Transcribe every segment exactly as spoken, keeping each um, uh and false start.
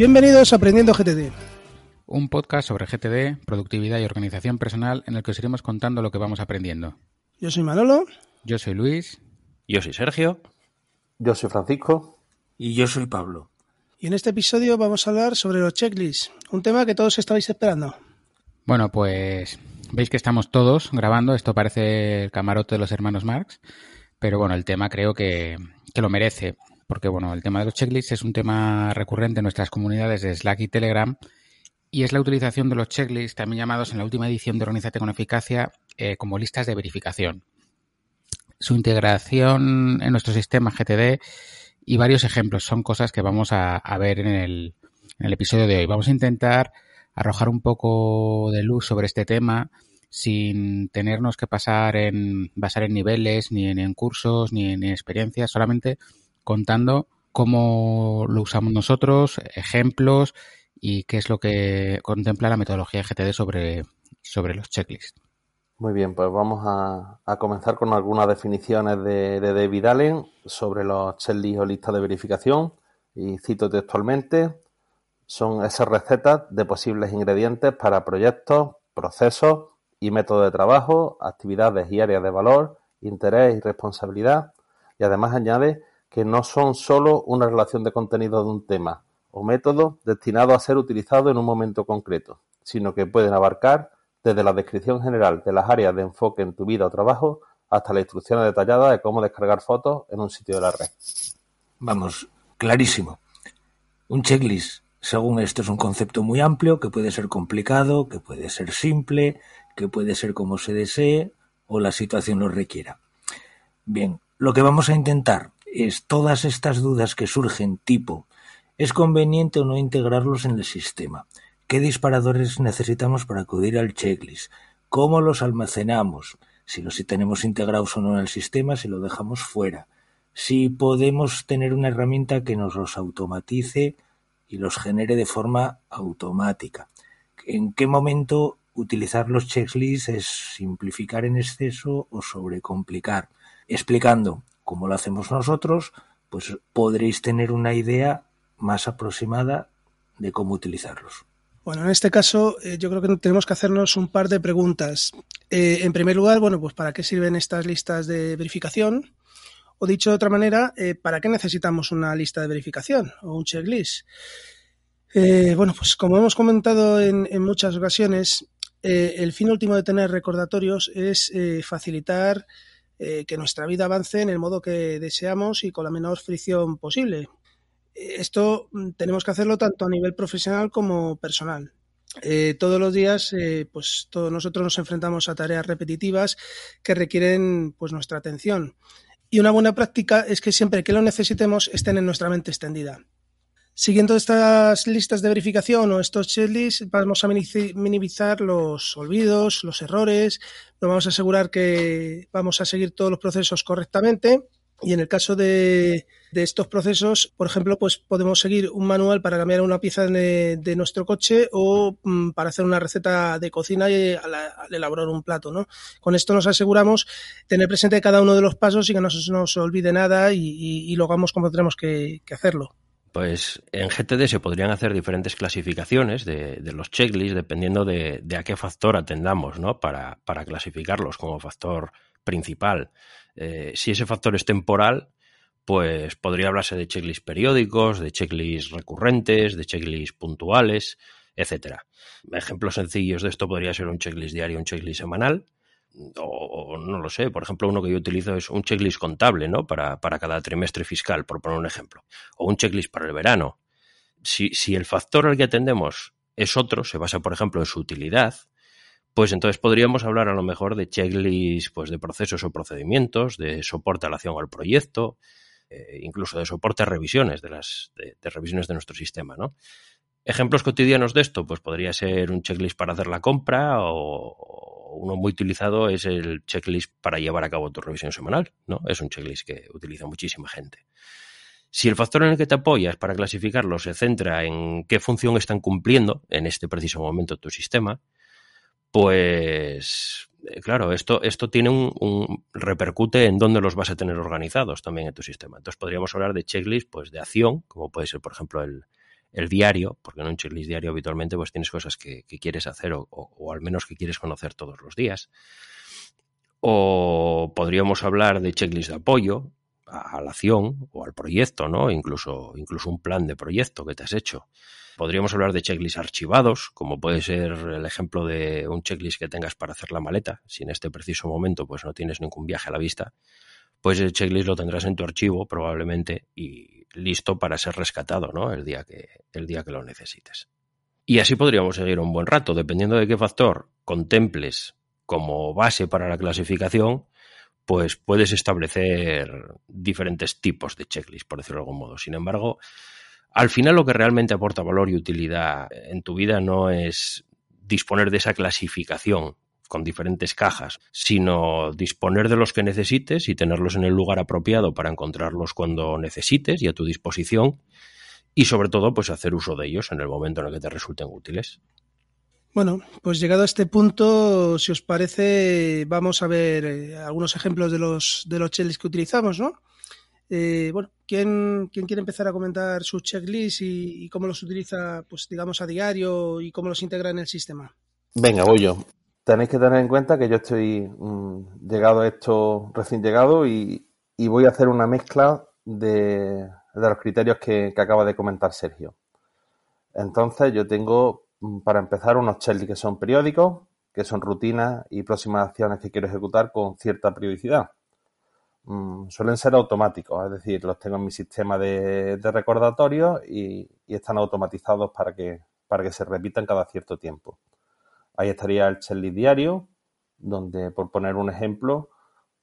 Bienvenidos a Aprendiendo G T D. Un podcast sobre G T D, productividad y organización personal en el que os iremos contando lo que vamos aprendiendo. Yo soy Manolo. Yo soy Luis. Yo soy Sergio. Yo soy Francisco. Y yo soy Pablo. Y en este episodio vamos a hablar sobre los checklists, un tema que todos estabais esperando. Bueno, pues veis que estamos todos grabando. Esto parece el camarote de los hermanos Marx, pero bueno, el tema creo que, que lo merece. Porque bueno, el tema de los checklists es un tema recurrente en nuestras comunidades de Slack y Telegram, y es la utilización de los checklists, también llamados en la última edición de Organízate con Eficacia, eh, como listas de verificación. Su integración en nuestro sistema G T D y varios ejemplos son cosas que vamos a, a ver en el, en el episodio de hoy. Vamos a intentar arrojar un poco de luz sobre este tema sin tenernos que pasar en basar en niveles, ni en, en cursos, ni en experiencias, solamente contando cómo lo usamos nosotros, ejemplos y qué es lo que contempla la metodología G T D sobre, sobre los checklists. Muy bien, pues vamos a, a comenzar con algunas definiciones de, de David Allen sobre los checklists o listas de verificación, y cito textualmente: son esas recetas de posibles ingredientes para proyectos, procesos y métodos de trabajo, actividades y áreas de valor, interés y responsabilidad. Y además añade que no son solo una relación de contenido de un tema o método destinado a ser utilizado en un momento concreto, sino que pueden abarcar desde la descripción general de las áreas de enfoque en tu vida o trabajo hasta las instrucciones detalladas de cómo descargar fotos en un sitio de la red. Vamos, clarísimo. Un checklist, según esto, es un concepto muy amplio que puede ser complicado, que puede ser simple, que puede ser como se desee o la situación lo requiera. Bien, lo que vamos a intentar es todas estas dudas que surgen tipo: ¿es conveniente o no integrarlos en el sistema? ¿Qué disparadores necesitamos para acudir al checklist? ¿Cómo los almacenamos? Si los tenemos integrados o no en el sistema, si lo dejamos fuera. Si podemos tener una herramienta que nos los automatice y los genere de forma automática. ¿En qué momento utilizar los checklists es simplificar en exceso o sobrecomplicar? Explicando como lo hacemos nosotros, pues podréis tener una idea más aproximada de cómo utilizarlos. Bueno, en este caso eh, yo creo que tenemos que hacernos un par de preguntas. Eh, en primer lugar, bueno, pues ¿para qué sirven estas listas de verificación? O dicho de otra manera, eh, ¿para qué necesitamos una lista de verificación o un checklist? Eh, bueno, pues como hemos comentado en, en muchas ocasiones, eh, el fin último de tener recordatorios es eh, facilitar Eh, que nuestra vida avance en el modo que deseamos y con la menor fricción posible. Esto tenemos que hacerlo tanto a nivel profesional como personal. Eh, todos los días, eh, pues todos nosotros nos enfrentamos a tareas repetitivas que requieren pues nuestra atención. Y una buena práctica es que siempre que lo necesitemos estén en nuestra mente extendida. Siguiendo estas listas de verificación o estos checklists, vamos a minimizar los olvidos, los errores, nos vamos a asegurar que vamos a seguir todos los procesos correctamente, y en el caso de, de estos procesos, por ejemplo, pues podemos seguir un manual para cambiar una pieza de, de nuestro coche o mmm, para hacer una receta de cocina y al, al elaborar un plato, ¿no? Con esto nos aseguramos tener presente cada uno de los pasos y que no se nos olvide nada y, y, y lo hagamos como tenemos que, que hacerlo. Pues en G T D se podrían hacer diferentes clasificaciones de, de los checklists dependiendo de, de a qué factor atendamos, ¿no? Para, para clasificarlos como factor principal. Eh, si ese factor es temporal, pues podría hablarse de checklists periódicos, de checklists recurrentes, de checklists puntuales, etcétera. Ejemplos sencillos de esto podría ser un checklist diario, un checklist semanal, o, o no lo sé, por ejemplo, uno que yo utilizo es un checklist contable, ¿no? Para, para cada trimestre fiscal, por poner un ejemplo, o un checklist para el verano. Si, si el factor al que atendemos es otro, se basa, por ejemplo, en su utilidad, pues entonces podríamos hablar a lo mejor de checklists pues, de procesos o procedimientos, de soporte a la acción al proyecto, eh, incluso de soporte a revisiones de las de, de revisiones de nuestro sistema, ¿no? Ejemplos cotidianos de esto, pues podría ser un checklist para hacer la compra, o uno muy utilizado es el checklist para llevar a cabo tu revisión semanal, ¿no? Es un checklist que utiliza muchísima gente. Si el factor en el que te apoyas para clasificarlo se centra en qué función están cumpliendo en este preciso momento tu sistema, pues claro, esto, esto tiene un, un repercute en dónde los vas a tener organizados también en tu sistema. Entonces podríamos hablar de checklists pues, de acción, como puede ser por ejemplo el, el diario, porque en un checklist diario habitualmente pues tienes cosas que, que quieres hacer o, o, o al menos que quieres conocer todos los días. O podríamos hablar de checklist de apoyo a la acción o al proyecto, ¿no? Incluso, incluso un plan de proyecto que te has hecho. Podríamos hablar de checklists archivados, como puede ser el ejemplo de un checklist que tengas para hacer la maleta. Si en este preciso momento pues no tienes ningún viaje a la vista, pues el checklist lo tendrás en tu archivo probablemente y listo para ser rescatado, ¿no? El día que, el día que lo necesites. Y así podríamos seguir un buen rato, dependiendo de qué factor contemples como base para la clasificación, pues puedes establecer diferentes tipos de checklist, por decirlo de algún modo. Sin embargo, al final lo que realmente aporta valor y utilidad en tu vida no es disponer de esa clasificación con diferentes cajas, sino disponer de los que necesites y tenerlos en el lugar apropiado para encontrarlos cuando necesites y a tu disposición, y sobre todo pues hacer uso de ellos en el momento en el que te resulten útiles. Bueno, pues llegado a este punto, si os parece, vamos a ver eh, algunos ejemplos de los de los checklists que utilizamos, ¿no? Eh, bueno, ¿quién, ¿quién quiere empezar a comentar sus checklists y, y cómo los utiliza, pues digamos, a diario y cómo los integra en el sistema? Venga, voy yo. Tenéis que tener en cuenta que yo estoy mmm, llegado a esto, recién llegado, y, y voy a hacer una mezcla de, de los criterios que, que acaba de comentar Sergio. Entonces, yo tengo, para empezar, unos checklists que son periódicos, que son rutinas y próximas acciones que quiero ejecutar con cierta periodicidad. Mm, suelen ser automáticos, es decir, los tengo en mi sistema de, de recordatorios y, y están automatizados para que, para que se repitan cada cierto tiempo. Ahí estaría el checklist diario, donde, por poner un ejemplo,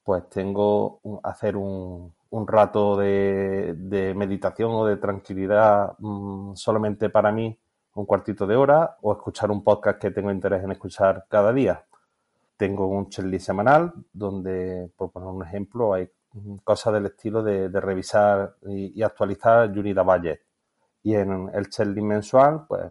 pues tengo un, hacer un, un rato de, de meditación o de tranquilidad mm, solamente para mí, un cuartito de hora, o escuchar un podcast que tengo interés en escuchar cada día. Tengo un checklist semanal donde, por poner un ejemplo, hay cosas del estilo de, de revisar y, y actualizar Unida Budget. Y en el checklist mensual, pues,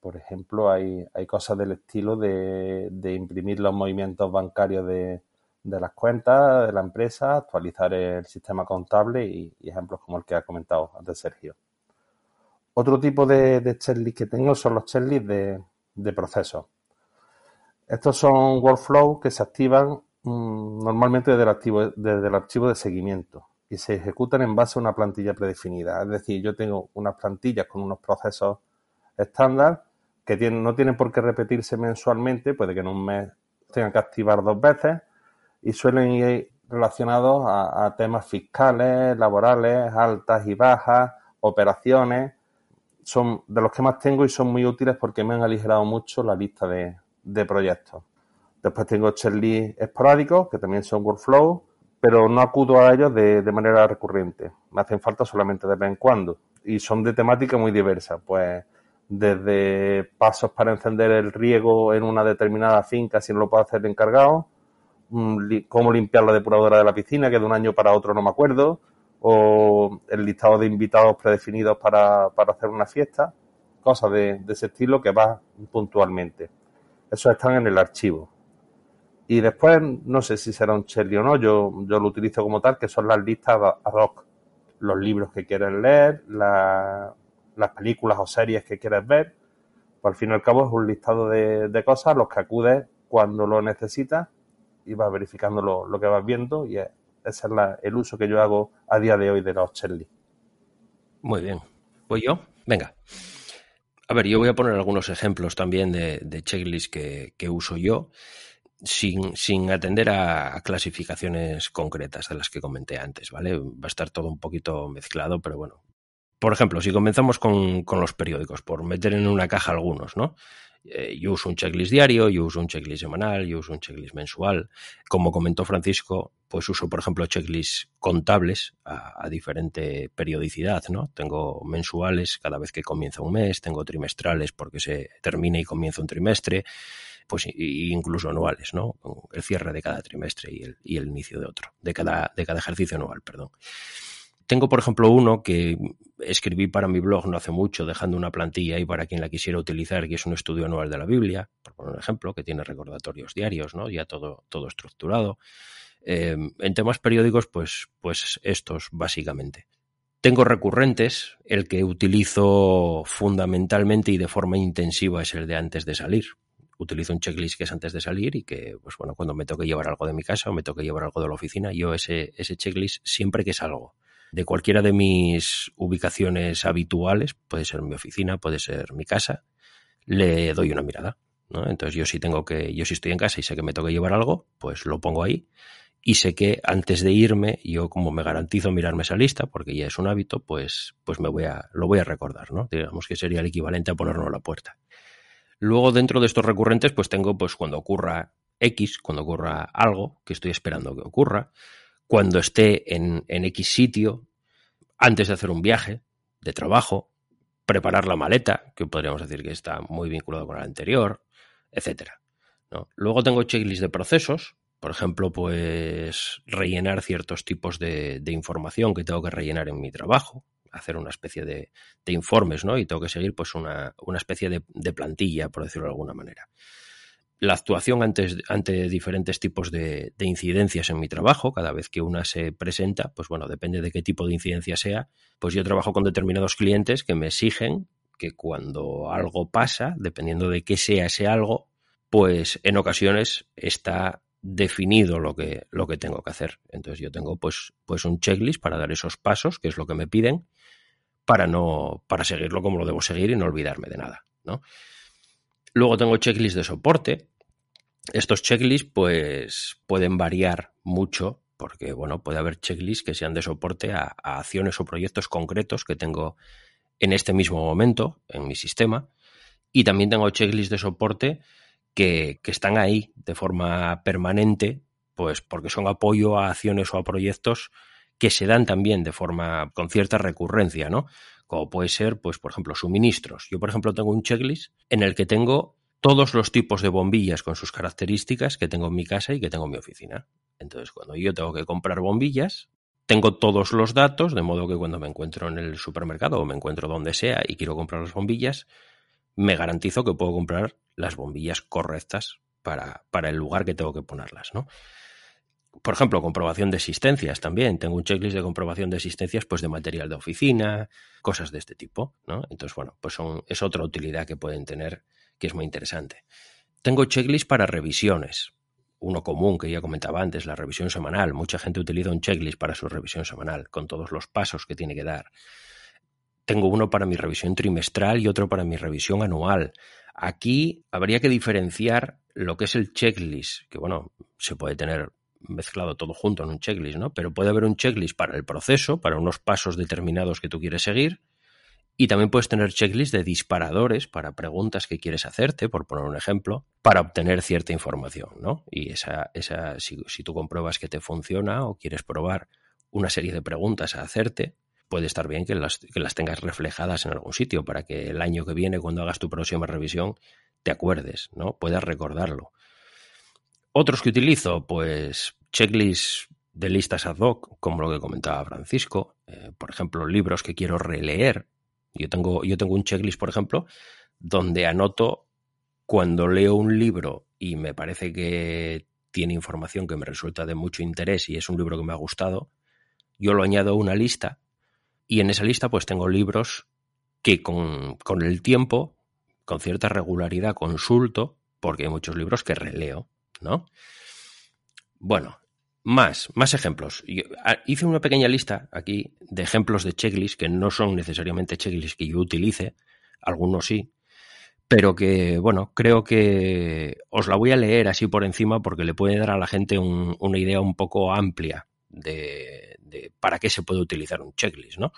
por ejemplo, hay, hay cosas del estilo de, de imprimir los movimientos bancarios de, de las cuentas, de la empresa, actualizar el sistema contable y, y ejemplos como el que ha comentado antes Sergio. Otro tipo de, de checklist que tengo son los checklists de, de procesos. Estos son workflows que se activan mmm, normalmente desde el, archivo, desde el archivo de seguimiento y se ejecutan en base a una plantilla predefinida. Es decir, yo tengo unas plantillas con unos procesos estándar que tienen, no tienen por qué repetirse mensualmente, puede que en un mes tengan que activar dos veces, y suelen ir relacionados a, a temas fiscales, laborales, altas y bajas, operaciones. Son de los que más tengo y son muy útiles porque me han aligerado mucho la lista de, de proyectos. Después tengo checklists esporádicos, que también son workflow, pero no acudo a ellos de, de manera recurrente. Me hacen falta solamente de vez en cuando. Y son de temática muy diversa. Pues desde pasos para encender el riego en una determinada finca si no lo puede hacer el encargado, cómo limpiar la depuradora de la piscina, que de un año para otro no me acuerdo, o el listado de invitados predefinidos para, para hacer una fiesta, cosas de, de ese estilo que va puntualmente. Esos están en el archivo. Y después, no sé si será un checklist o no, yo, yo lo utilizo como tal, que son las listas ad hoc. Los libros que quieres leer, la, las películas o series que quieres ver, pues al fin y al cabo es un listado de, de cosas a los que acudes cuando lo necesitas y vas verificando lo, lo que vas viendo, y es, ese es la, el uso que yo hago a día de hoy de los checklists. Muy bien. ¿Voy yo? Venga. A ver, yo voy a poner algunos ejemplos también de, de checklists que, que uso yo sin, sin atender a, a clasificaciones concretas de las que comenté antes, ¿vale? Va a estar todo un poquito mezclado, pero bueno. Por ejemplo, si comenzamos con, con los periódicos, por meter en una caja algunos, ¿no? Eh, yo uso un checklist diario, yo uso un checklist semanal, yo uso un checklist mensual. Como comentó Francisco, pues uso, por ejemplo, checklists contables a, a diferente periodicidad, ¿no? Tengo mensuales cada vez que comienza un mes, tengo trimestrales porque se termina y comienza un trimestre, pues y, incluso anuales, ¿no? El cierre de cada trimestre y el, y el inicio de otro, de cada, de cada ejercicio anual, perdón. Tengo, por ejemplo, uno que escribí para mi blog no hace mucho, dejando una plantilla ahí para quien la quisiera utilizar, que es un estudio anual de la Biblia, por poner un ejemplo, que tiene recordatorios diarios, ¿no? Ya todo, todo estructurado. Eh, en temas periódicos, pues, pues estos, básicamente. Tengo recurrentes, el que utilizo fundamentalmente y de forma intensiva es el de antes de salir. Utilizo un checklist que es antes de salir y que, pues bueno, cuando me toque llevar algo de mi casa o me toque llevar algo de la oficina, yo ese, ese checklist siempre que salgo de cualquiera de mis ubicaciones habituales, puede ser mi oficina, puede ser mi casa, le doy una mirada, ¿no? Entonces yo si tengo que, yo si estoy en casa y sé que me toque llevar algo, pues lo pongo ahí. Y sé que antes de irme, yo como me garantizo mirarme esa lista, porque ya es un hábito, pues, pues me voy a, lo voy a recordar, ¿no? Digamos que sería el equivalente a ponerlo a la puerta. Luego, dentro de estos recurrentes, pues tengo pues cuando ocurra X, cuando ocurra algo que estoy esperando que ocurra, cuando esté en, en X sitio, antes de hacer un viaje de trabajo, preparar la maleta, que podríamos decir que está muy vinculado con el anterior, etcétera, ¿no? Luego tengo checklist de procesos. Por ejemplo, pues rellenar ciertos tipos de, de información que tengo que rellenar en mi trabajo, hacer una especie de, de informes, ¿no? Y tengo que seguir pues una, una especie de, de plantilla, por decirlo de alguna manera. La actuación ante, ante diferentes tipos de, de incidencias en mi trabajo, cada vez que una se presenta, pues bueno, depende de qué tipo de incidencia sea, pues yo trabajo con determinados clientes que me exigen que cuando algo pasa, dependiendo de qué sea ese algo, pues en ocasiones está definido lo que, lo que tengo que hacer. Entonces yo tengo pues, pues un checklist para dar esos pasos, que es lo que me piden, para no para seguirlo como lo debo seguir y no olvidarme de nada, ¿no? Luego tengo checklist de soporte. Estos checklists pues pueden variar mucho porque, bueno, puede haber checklists que sean de soporte a, a acciones o proyectos concretos que tengo en este mismo momento en mi sistema, y también tengo checklists de soporte Que, que están ahí de forma permanente, pues porque son apoyo a acciones o a proyectos que se dan también de forma con cierta recurrencia, ¿no? Como puede ser, pues por ejemplo, suministros. Yo, por ejemplo, tengo un checklist en el que tengo todos los tipos de bombillas con sus características que tengo en mi casa y que tengo en mi oficina. Entonces, cuando yo tengo que comprar bombillas, tengo todos los datos, de modo que cuando me encuentro en el supermercado o me encuentro donde sea y quiero comprar las bombillas, me garantizo que puedo comprar las bombillas correctas para, para el lugar que tengo que ponerlas, ¿no? Por ejemplo, comprobación de existencias también. Tengo un checklist de comprobación de existencias pues de material de oficina, cosas de este tipo, ¿no? Entonces, bueno, pues son, es otra utilidad que pueden tener que es muy interesante. Tengo checklist para revisiones. Uno común que ya comentaba antes, la revisión semanal. Mucha gente utiliza un checklist para su revisión semanal con todos los pasos que tiene que dar. Tengo uno para mi revisión trimestral y otro para mi revisión anual. Aquí habría que diferenciar lo que es el checklist, que bueno, se puede tener mezclado todo junto en un checklist, ¿no? Pero puede haber un checklist para el proceso, para unos pasos determinados que tú quieres seguir, y también puedes tener checklist de disparadores para preguntas que quieres hacerte, por poner un ejemplo, para obtener cierta información, ¿no? Y esa, esa si, si tú compruebas que te funciona o quieres probar una serie de preguntas a hacerte, puede estar bien que las, que las tengas reflejadas en algún sitio para que el año que viene, cuando hagas tu próxima revisión, te acuerdes, ¿no? Puedas recordarlo. Otros que utilizo, pues checklists de listas ad hoc, como lo que comentaba Francisco. Eh, por ejemplo, libros que quiero releer. Yo tengo, yo tengo un checklist, por ejemplo, donde anoto cuando leo un libro y me parece que tiene información que me resulta de mucho interés y es un libro que me ha gustado, yo lo añado a una lista. Y en esa lista pues tengo libros que con, con el tiempo, con cierta regularidad consulto, porque hay muchos libros que releo, ¿no? Bueno, más, más ejemplos. Yo hice una pequeña lista aquí de ejemplos de checklists que no son necesariamente checklists que yo utilice, algunos sí, pero que, bueno, creo que os la voy a leer así por encima porque le puede dar a la gente un, una idea un poco amplia de... de para qué se puede utilizar un checklist, ¿no?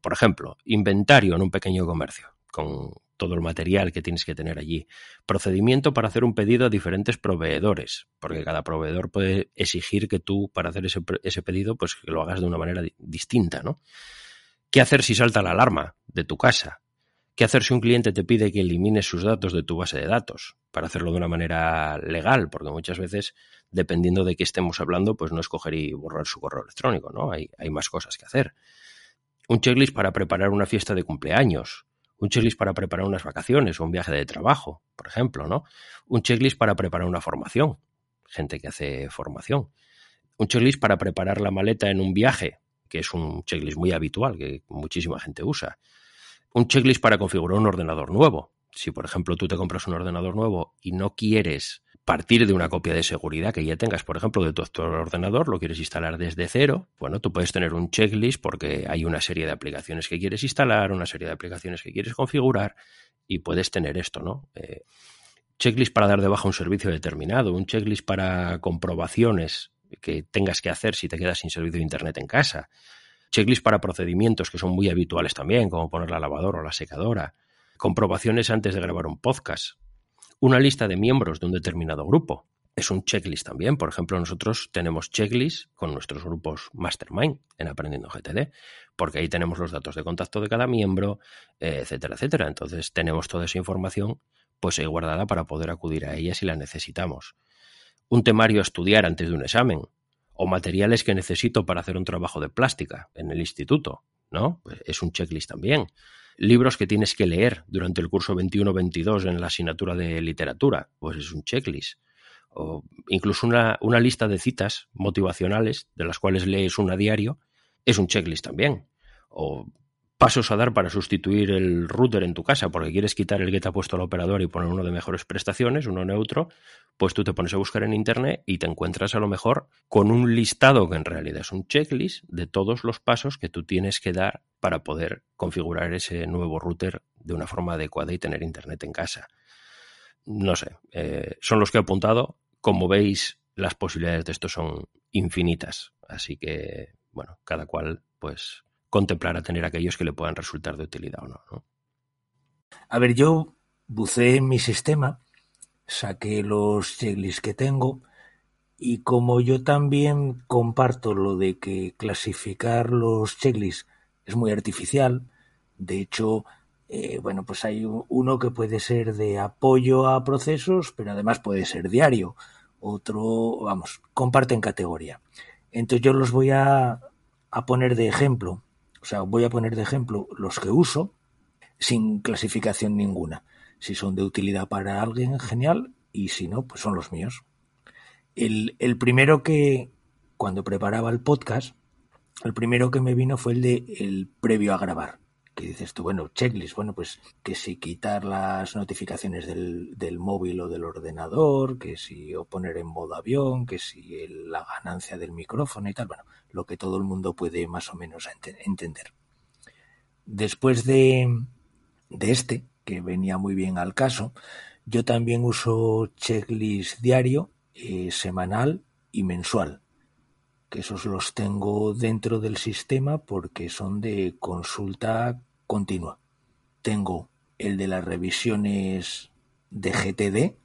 Por ejemplo, inventario en un pequeño comercio, con todo el material que tienes que tener allí. Procedimiento para hacer un pedido a diferentes proveedores, porque cada proveedor puede exigir que tú, para hacer ese, ese pedido, pues que lo hagas de una manera di- distinta, ¿no? ¿Qué hacer si salta la alarma de tu casa? ¿Qué hacer si un cliente te pide que elimines sus datos de tu base de datos? Para hacerlo de una manera legal, porque muchas veces, dependiendo de qué estemos hablando, pues no escoger y borrar su correo electrónico, ¿no? Hay, hay más cosas que hacer. Un checklist para preparar una fiesta de cumpleaños. Un checklist para preparar unas vacaciones o un viaje de trabajo, por ejemplo, ¿no? Un checklist para preparar una formación. Gente que hace formación. Un checklist para preparar la maleta en un viaje, que es un checklist muy habitual que muchísima gente usa. Un checklist para configurar un ordenador nuevo. Si, por ejemplo, tú te compras un ordenador nuevo y no quieres partir de una copia de seguridad que ya tengas, por ejemplo, de tu actual ordenador, lo quieres instalar desde cero, bueno, tú puedes tener un checklist porque hay una serie de aplicaciones que quieres instalar, una serie de aplicaciones que quieres configurar y puedes tener esto, ¿no? Eh, checklist para dar de baja un servicio determinado, un checklist para comprobaciones que tengas que hacer si te quedas sin servicio de internet en casa, checklist para procedimientos que son muy habituales también, como poner la lavadora o la secadora, comprobaciones antes de grabar un podcast. Una lista de miembros de un determinado grupo. Es un checklist también. Por ejemplo, nosotros tenemos checklist con nuestros grupos Mastermind en Aprendiendo G T D, porque ahí tenemos los datos de contacto de cada miembro, etcétera, etcétera. Entonces, tenemos toda esa información pues guardada para poder acudir a ella si la necesitamos. Un temario a estudiar antes de un examen o materiales que necesito para hacer un trabajo de plástica en el instituto, ¿no? Pues es un checklist también. Libros que tienes que leer durante el curso veintiuno veintidós en la asignatura de literatura, pues es un checklist. O incluso una, una lista de citas motivacionales, de las cuales lees una a diario, es un checklist también. O pasos a dar para sustituir el router en tu casa, porque quieres quitar el que te ha puesto el operador y poner uno de mejores prestaciones, uno neutro, pues tú te pones a buscar en internet y te encuentras a lo mejor con un listado que en realidad es un checklist de todos los pasos que tú tienes que dar para poder configurar ese nuevo router de una forma adecuada y tener internet en casa. No sé, eh, son los que he apuntado. Como veis, las posibilidades de esto son infinitas. Así que, bueno, cada cual, pues, contemplará tener aquellos que le puedan resultar de utilidad o no, ¿no? A ver, yo buceé en mi sistema, saqué los checklists que tengo. Y como yo también comparto lo de que clasificar los checklists es muy artificial. De hecho, eh, bueno, pues hay uno que puede ser de apoyo a procesos, pero además puede ser diario. Otro, vamos, comparten categoría. Entonces yo los voy a, a poner de ejemplo. O sea, voy a poner de ejemplo los que uso sin clasificación ninguna. Si son de utilidad para alguien, genial. Y si no, pues son los míos. El, el primero que, cuando preparaba el podcast... El primero que me vino fue el de el previo a grabar, que dices tú, bueno, checklist, bueno, pues que si quitar las notificaciones del, del móvil o del ordenador, que si o poner en modo avión, que si el, la ganancia del micrófono y tal, bueno, lo que todo el mundo puede más o menos ent- entender. Después de, de este, que venía muy bien al caso, yo también uso checklist diario, eh, semanal y mensual. Que esos los tengo dentro del sistema porque son de consulta continua. Tengo el de las revisiones de G T D,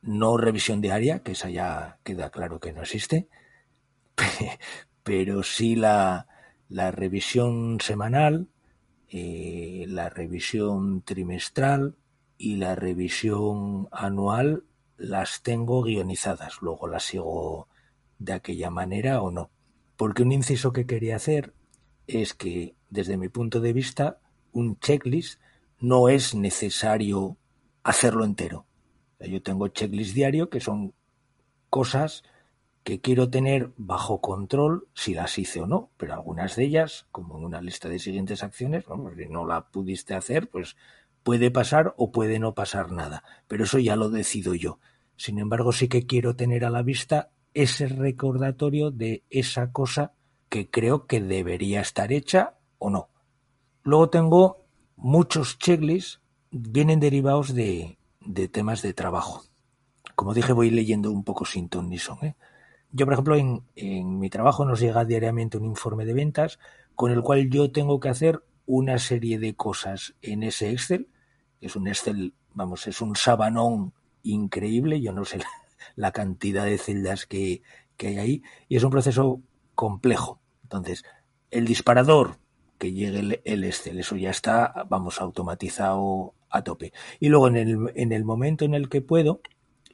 no revisión diaria, que esa ya queda claro que no existe, pero sí la, la revisión semanal, eh, la revisión trimestral y la revisión anual las tengo guionizadas, luego las sigo de aquella manera o no. Porque un inciso que quería hacer es que, desde mi punto de vista, un checklist no es necesario hacerlo entero. Yo tengo checklist diario que son cosas que quiero tener bajo control si las hice o no, pero algunas de ellas, como en una lista de siguientes acciones, vamos, si no la pudiste hacer, pues puede pasar o puede no pasar nada. Pero eso ya lo decido yo. Sin embargo, sí que quiero tener a la vista ese recordatorio de esa cosa que creo que debería estar hecha o no. Luego tengo muchos checklists, vienen derivados de, de temas de trabajo. Como dije, voy leyendo un poco sin ton ni son, ¿eh? Yo, por ejemplo, en, en mi trabajo nos llega diariamente un informe de ventas con el cual yo tengo que hacer una serie de cosas en ese Excel. Es un Excel, vamos, es un sabanón increíble, yo no sé la... la cantidad de celdas que, que hay ahí, y es un proceso complejo. Entonces, el disparador, que llegue el, el Excel, eso ya está, vamos, automatizado a tope. Y luego en el, en el momento en el que puedo,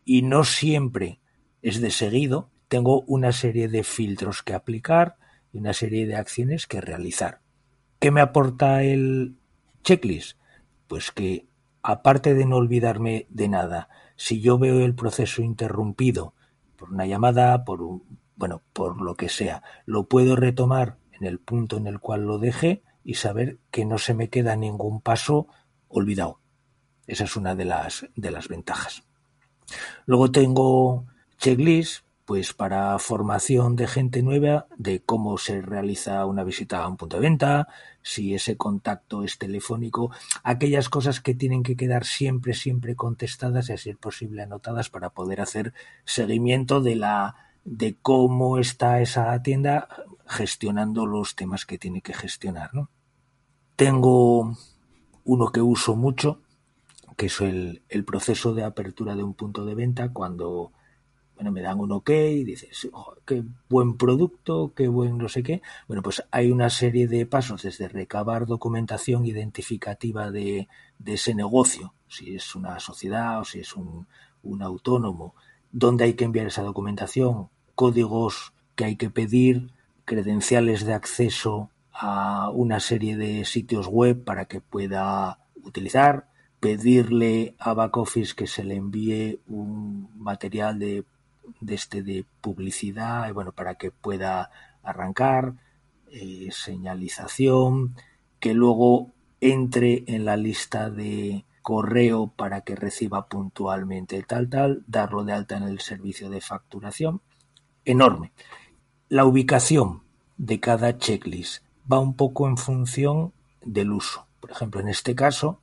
y no siempre es de seguido, tengo una serie de filtros que aplicar y una serie de acciones que realizar. ¿Qué me aporta el checklist? Pues que, aparte de no olvidarme de nada, si yo veo el proceso interrumpido por una llamada, por un, bueno, por lo que sea, lo puedo retomar en el punto en el cual lo deje y saber que no se me queda ningún paso olvidado. Esa es una de las, de las ventajas. Luego tengo checklist, pues para formación de gente nueva, de cómo se realiza una visita a un punto de venta, si ese contacto es telefónico, aquellas cosas que tienen que quedar siempre, siempre contestadas y a ser posible anotadas para poder hacer seguimiento de la de cómo está esa tienda gestionando los temas que tiene que gestionar, ¿no? Tengo uno que uso mucho, que es el, el proceso de apertura de un punto de venta cuando... Bueno, me dan un ok y dices, oh, qué buen producto, qué buen no sé qué. Bueno, pues hay una serie de pasos desde recabar documentación identificativa de, de ese negocio, si es una sociedad o si es un, un autónomo, dónde hay que enviar esa documentación, códigos que hay que pedir, credenciales de acceso a una serie de sitios web para que pueda utilizar, pedirle a Back Office que se le envíe un material de de este de publicidad, bueno, para que pueda arrancar, eh, señalización, que luego entre en la lista de correo para que reciba puntualmente tal, tal, darlo de alta en el servicio de facturación. Enorme. La ubicación de cada checklist va un poco en función del uso. Por ejemplo, en este caso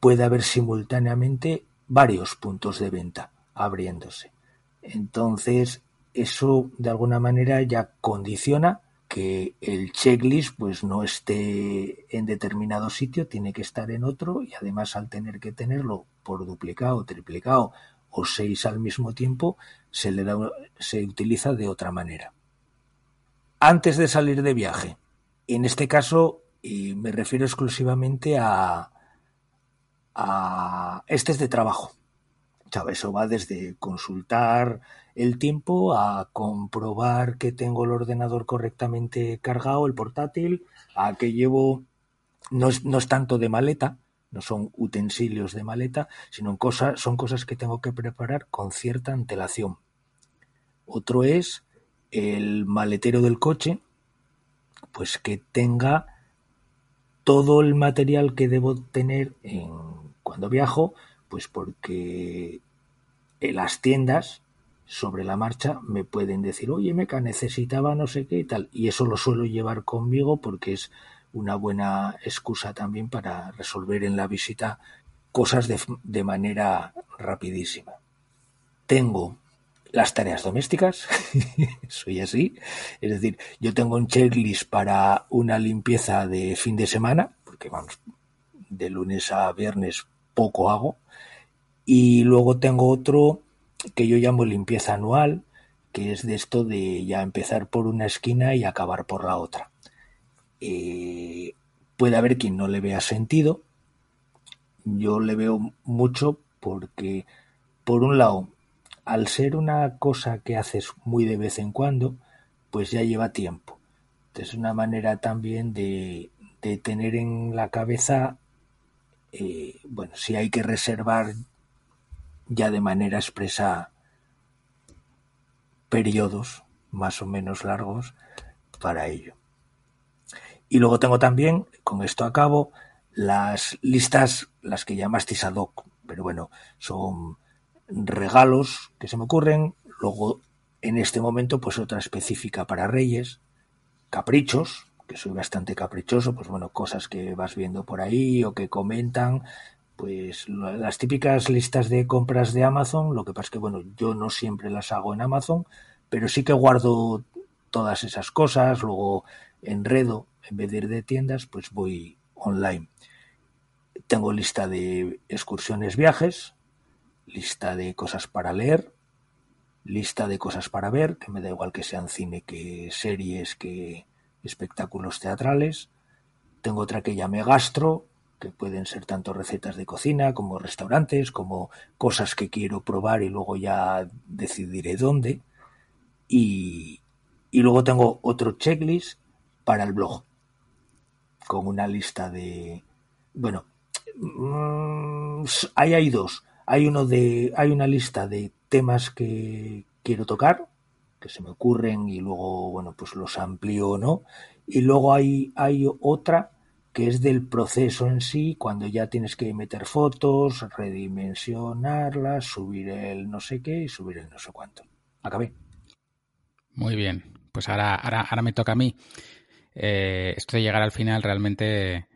puede haber simultáneamente varios puntos de venta abriéndose. Entonces, eso de alguna manera ya condiciona que el checklist pues no esté en determinado sitio, tiene que estar en otro y además al tener que tenerlo por duplicado, triplicado o seis al mismo tiempo, se le da, se utiliza de otra manera. Antes de salir de viaje, en este caso y me refiero exclusivamente a, a este es de trabajo. Eso va desde consultar el tiempo a comprobar que tengo el ordenador correctamente cargado, el portátil, a que llevo, no es, no es tanto de maleta, no son utensilios de maleta, sino cosas, son cosas que tengo que preparar con cierta antelación. Otro es el maletero del coche, pues que tenga todo el material que debo tener en, cuando viajo, pues porque las tiendas sobre la marcha me pueden decir, oye, Meca, necesitaba no sé qué y tal. Y eso lo suelo llevar conmigo porque es una buena excusa también para resolver en la visita cosas de, de manera rapidísima. Tengo las tareas domésticas, soy así. Es decir, yo tengo un checklist para una limpieza de fin de semana, porque vamos, de lunes a viernes poco hago. Y luego tengo otro que yo llamo limpieza anual, que es de esto de ya empezar por una esquina y acabar por la otra. Eh, puede haber quien no le vea sentido. Yo le veo mucho porque, por un lado, al ser una cosa que haces muy de vez en cuando, pues ya lleva tiempo. Es una manera también de, de tener en la cabeza, eh, bueno, si hay que reservar ya de manera expresa periodos más o menos largos para ello. Y luego tengo también, con esto acabo, las listas, las que llamasteis ad hoc, pero bueno, son regalos que se me ocurren, luego en este momento pues otra específica para Reyes, caprichos, que soy bastante caprichoso, pues bueno, cosas que vas viendo por ahí o que comentan. Pues las típicas listas de compras de Amazon, lo que pasa es que, bueno, yo no siempre las hago en Amazon, pero sí que guardo todas esas cosas, luego enredo, en vez de ir de tiendas, pues voy online. Tengo lista de excursiones, viajes, lista de cosas para leer, lista de cosas para ver, que me da igual que sean cine, que series, que espectáculos teatrales. Tengo otra que llamé gastro, que pueden ser tanto recetas de cocina como restaurantes, como cosas que quiero probar y luego ya decidiré dónde. Y, y luego tengo otro checklist para el blog, con una lista de... Bueno, ahí hay dos. Hay uno de, hay una lista de temas que quiero tocar, que se me ocurren y luego, bueno, pues los amplío o no. Y luego hay, hay otra que es del proceso en sí, cuando ya tienes que meter fotos, redimensionarlas, subir el no sé qué y subir el no sé cuánto. Acabé. Muy bien. Pues ahora, ahora, ahora me toca a mí. Eh, esto de llegar al final realmente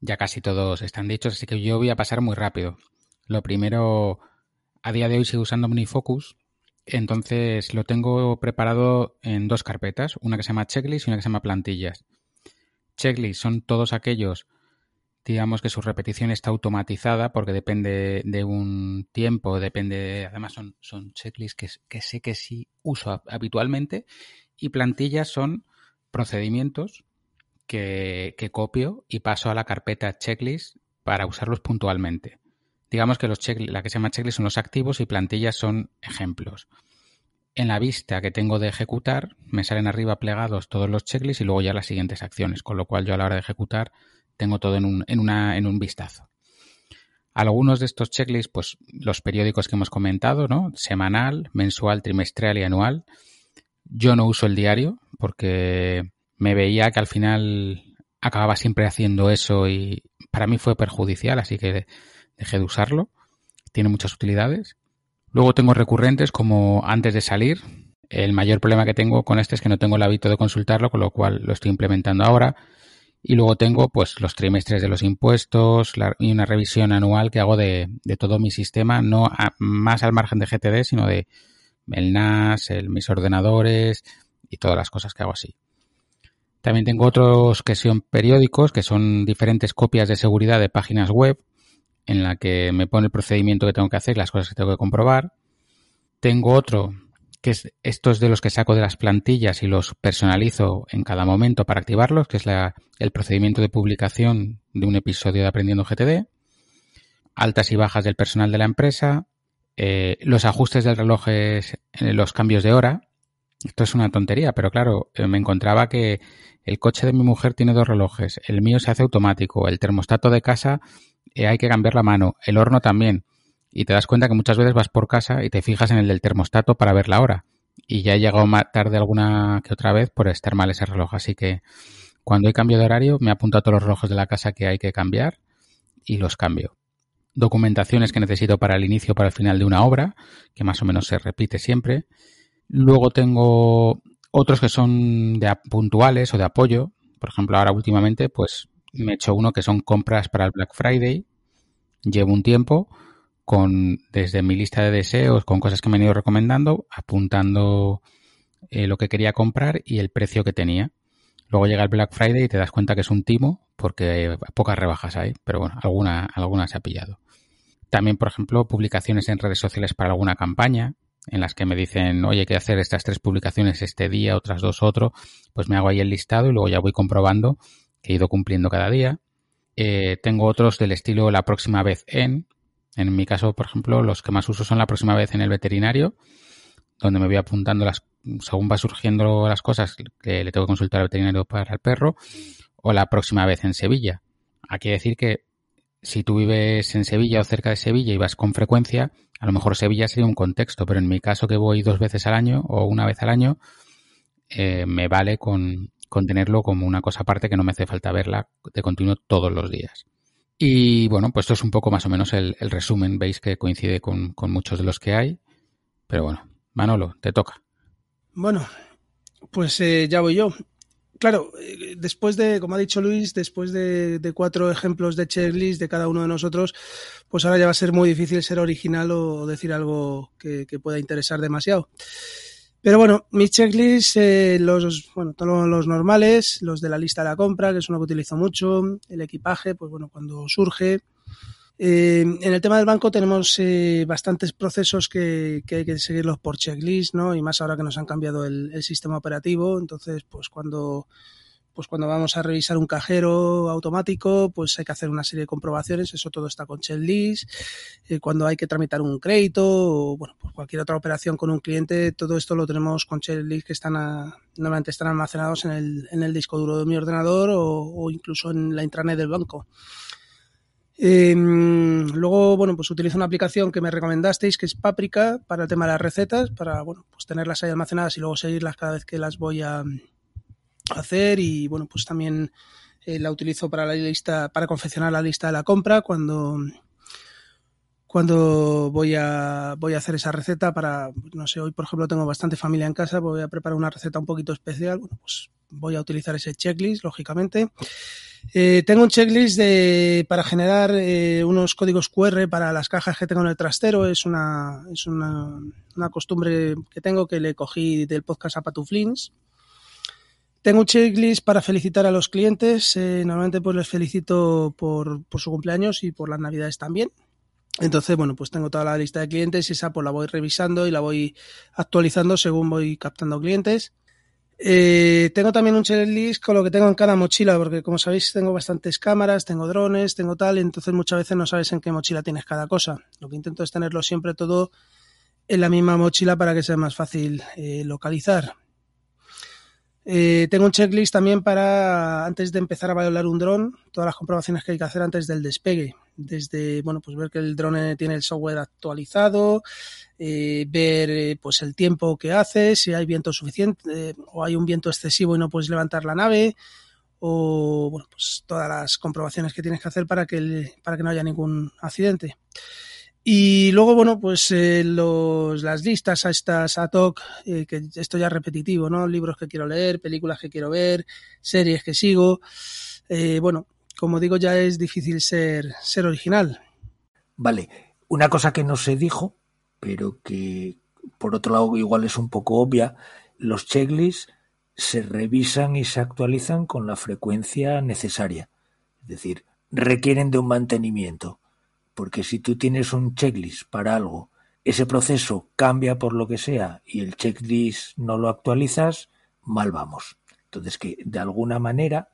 ya casi todos están dichos, así que yo voy a pasar muy rápido. Lo primero, a día de hoy sigo usando OmniFocus, entonces lo tengo preparado en dos carpetas, una que se llama Checklist y una que se llama Plantillas. Checklist son todos aquellos, digamos que su repetición está automatizada porque depende de un tiempo, depende de, además son, son checklists que, que sé que sí uso habitualmente, y plantillas son procedimientos que, que copio y paso a la carpeta checklist para usarlos puntualmente. Digamos que los check, la que se llama checklist son los activos y plantillas son ejemplos. En la vista que tengo de ejecutar me salen arriba plegados todos los checklists y luego ya las siguientes acciones, con lo cual yo a la hora de ejecutar tengo todo en un, en una, en un vistazo. Algunos de estos checklists, pues los periódicos que hemos comentado, ¿no? Semanal, mensual, trimestral y anual. Yo no uso el diario porque me veía que al final acababa siempre haciendo eso y para mí fue perjudicial, así que dejé de usarlo. Tiene muchas utilidades. Luego tengo recurrentes como antes de salir. El mayor problema que tengo con este es que no tengo el hábito de consultarlo, con lo cual lo estoy implementando ahora. Y luego tengo pues los trimestres de los impuestos la, y una revisión anual que hago de, de todo mi sistema, no a, más al margen de G T D, sino de el N A S, el, mis ordenadores y todas las cosas que hago así. También tengo otros que son periódicos, que son diferentes copias de seguridad de páginas web, en la que me pone el procedimiento que tengo que hacer, las cosas que tengo que comprobar. Tengo otro, que es estos de los que saco de las plantillas y los personalizo en cada momento para activarlos, que es la, el procedimiento de publicación de un episodio de Aprendiendo G T D, altas y bajas del personal de la empresa, eh, los ajustes del reloj, es, los cambios de hora. Esto es una tontería, pero claro, me encontraba que el coche de mi mujer tiene dos relojes, el mío se hace automático, el termostato de casa hay que cambiar la mano, el horno también, y te das cuenta que muchas veces vas por casa y te fijas en el del termostato para ver la hora, y ya he llegado más tarde alguna que otra vez por estar mal ese reloj, así que cuando hay cambio de horario me apunto a todos los relojes de la casa que hay que cambiar y los cambio. Documentaciones que necesito para el inicio, para el final de una obra, que más o menos se repite siempre. Luego tengo otros que son de puntuales o de apoyo, por ejemplo ahora últimamente pues me he hecho uno que son compras para el Black Friday. Llevo un tiempo con desde mi lista de deseos, con cosas que me han ido recomendando, apuntando eh, lo que quería comprar y el precio que tenía. Luego llega el Black Friday y te das cuenta que es un timo porque eh, pocas rebajas hay, pero bueno, alguna, alguna se ha pillado. También, por ejemplo, publicaciones en redes sociales para alguna campaña en las que me dicen, oye, hay que hacer estas tres publicaciones este día, otras dos otro, pues me hago ahí el listado y luego ya voy comprobando que he ido cumpliendo cada día. Eh, tengo otros del estilo la próxima vez en. En mi caso, por ejemplo, los que más uso son la próxima vez en el veterinario, donde me voy apuntando las según va surgiendo las cosas que le tengo que consultar al veterinario para el perro, o la próxima vez en Sevilla. Aquí hay que decir que si tú vives en Sevilla o cerca de Sevilla y vas con frecuencia, a lo mejor Sevilla sería un contexto, pero en mi caso que voy dos veces al año o una vez al año, eh, me vale con... contenerlo como una cosa aparte que no me hace falta verla de continuo todos los días. Y bueno, pues esto es un poco más o menos el, el resumen. Veis que coincide con, con muchos de los que hay. Pero bueno, Manolo, te toca. Bueno, pues eh, ya voy yo. Claro, después de, como ha dicho Luis, después de, de cuatro ejemplos de checklist de cada uno de nosotros, pues ahora ya va a ser muy difícil ser original o decir algo que, que pueda interesar demasiado. Pero bueno, mis checklists, eh, los, bueno, todos los normales, los de la lista de la compra, que es uno que utilizo mucho, el equipaje, pues bueno, cuando surge. Eh, en el tema del banco tenemos eh, bastantes procesos que, que hay que seguirlos por checklist, ¿no? Y más ahora que nos han cambiado el, el sistema operativo. Entonces, pues cuando, pues cuando vamos a revisar un cajero automático, pues hay que hacer una serie de comprobaciones, eso todo está con checklist. Eh, cuando hay que tramitar un crédito o bueno, pues cualquier otra operación con un cliente, todo esto lo tenemos con checklist que están a, normalmente están almacenados en el, en el disco duro de mi ordenador o, o incluso en la intranet del banco. Eh, luego, bueno, pues utilizo una aplicación que me recomendasteis, que es Paprika, para el tema de las recetas, para, bueno, pues tenerlas ahí almacenadas y luego seguirlas cada vez que las voy a hacer. Y, bueno, pues también eh, la utilizo para la lista, para confeccionar la lista de la compra cuando... cuando voy a voy a hacer esa receta para, no sé, hoy por ejemplo tengo bastante familia en casa, voy a preparar una receta un poquito especial, bueno, pues voy a utilizar ese checklist, lógicamente. Eh, tengo un checklist de, para generar eh, unos códigos cu erre para las cajas que tengo en el trastero, es una es una, una costumbre que tengo que le cogí del podcast a Patuflinx. Tengo un checklist para felicitar a los clientes, eh, normalmente pues les felicito por, por su cumpleaños y por las navidades también. Entonces, bueno, pues tengo toda la lista de clientes y esa pues la voy revisando y la voy actualizando según voy captando clientes. Eh, tengo también un checklist con lo que tengo en cada mochila, porque como sabéis tengo bastantes cámaras, tengo drones, tengo tal, entonces muchas veces no sabes en qué mochila tienes cada cosa. Lo que intento es tenerlo siempre todo en la misma mochila para que sea más fácil eh, localizar. Eh, tengo un checklist también para, antes de empezar a volar un dron, todas las comprobaciones que hay que hacer antes del despegue. Desde, bueno, pues ver que el drone tiene el software actualizado, eh, ver eh, pues el tiempo que hace, si hay viento suficiente eh, o hay un viento excesivo y no puedes levantar la nave, o bueno, pues todas las comprobaciones que tienes que hacer para que, el, para que no haya ningún accidente. Y luego, bueno, pues eh, los, las listas a estas ad hoc, eh, que esto ya es repetitivo, ¿no? Libros que quiero leer, películas que quiero ver, series que sigo, eh, bueno, como digo, ya es difícil ser, ser original. Vale, una cosa que no se dijo, pero que por otro lado igual es un poco obvia, los checklists se revisan y se actualizan con la frecuencia necesaria, es decir, requieren de un mantenimiento. Porque si tú tienes un checklist para algo, ese proceso cambia por lo que sea y el checklist no lo actualizas, mal vamos. Entonces, que de alguna manera,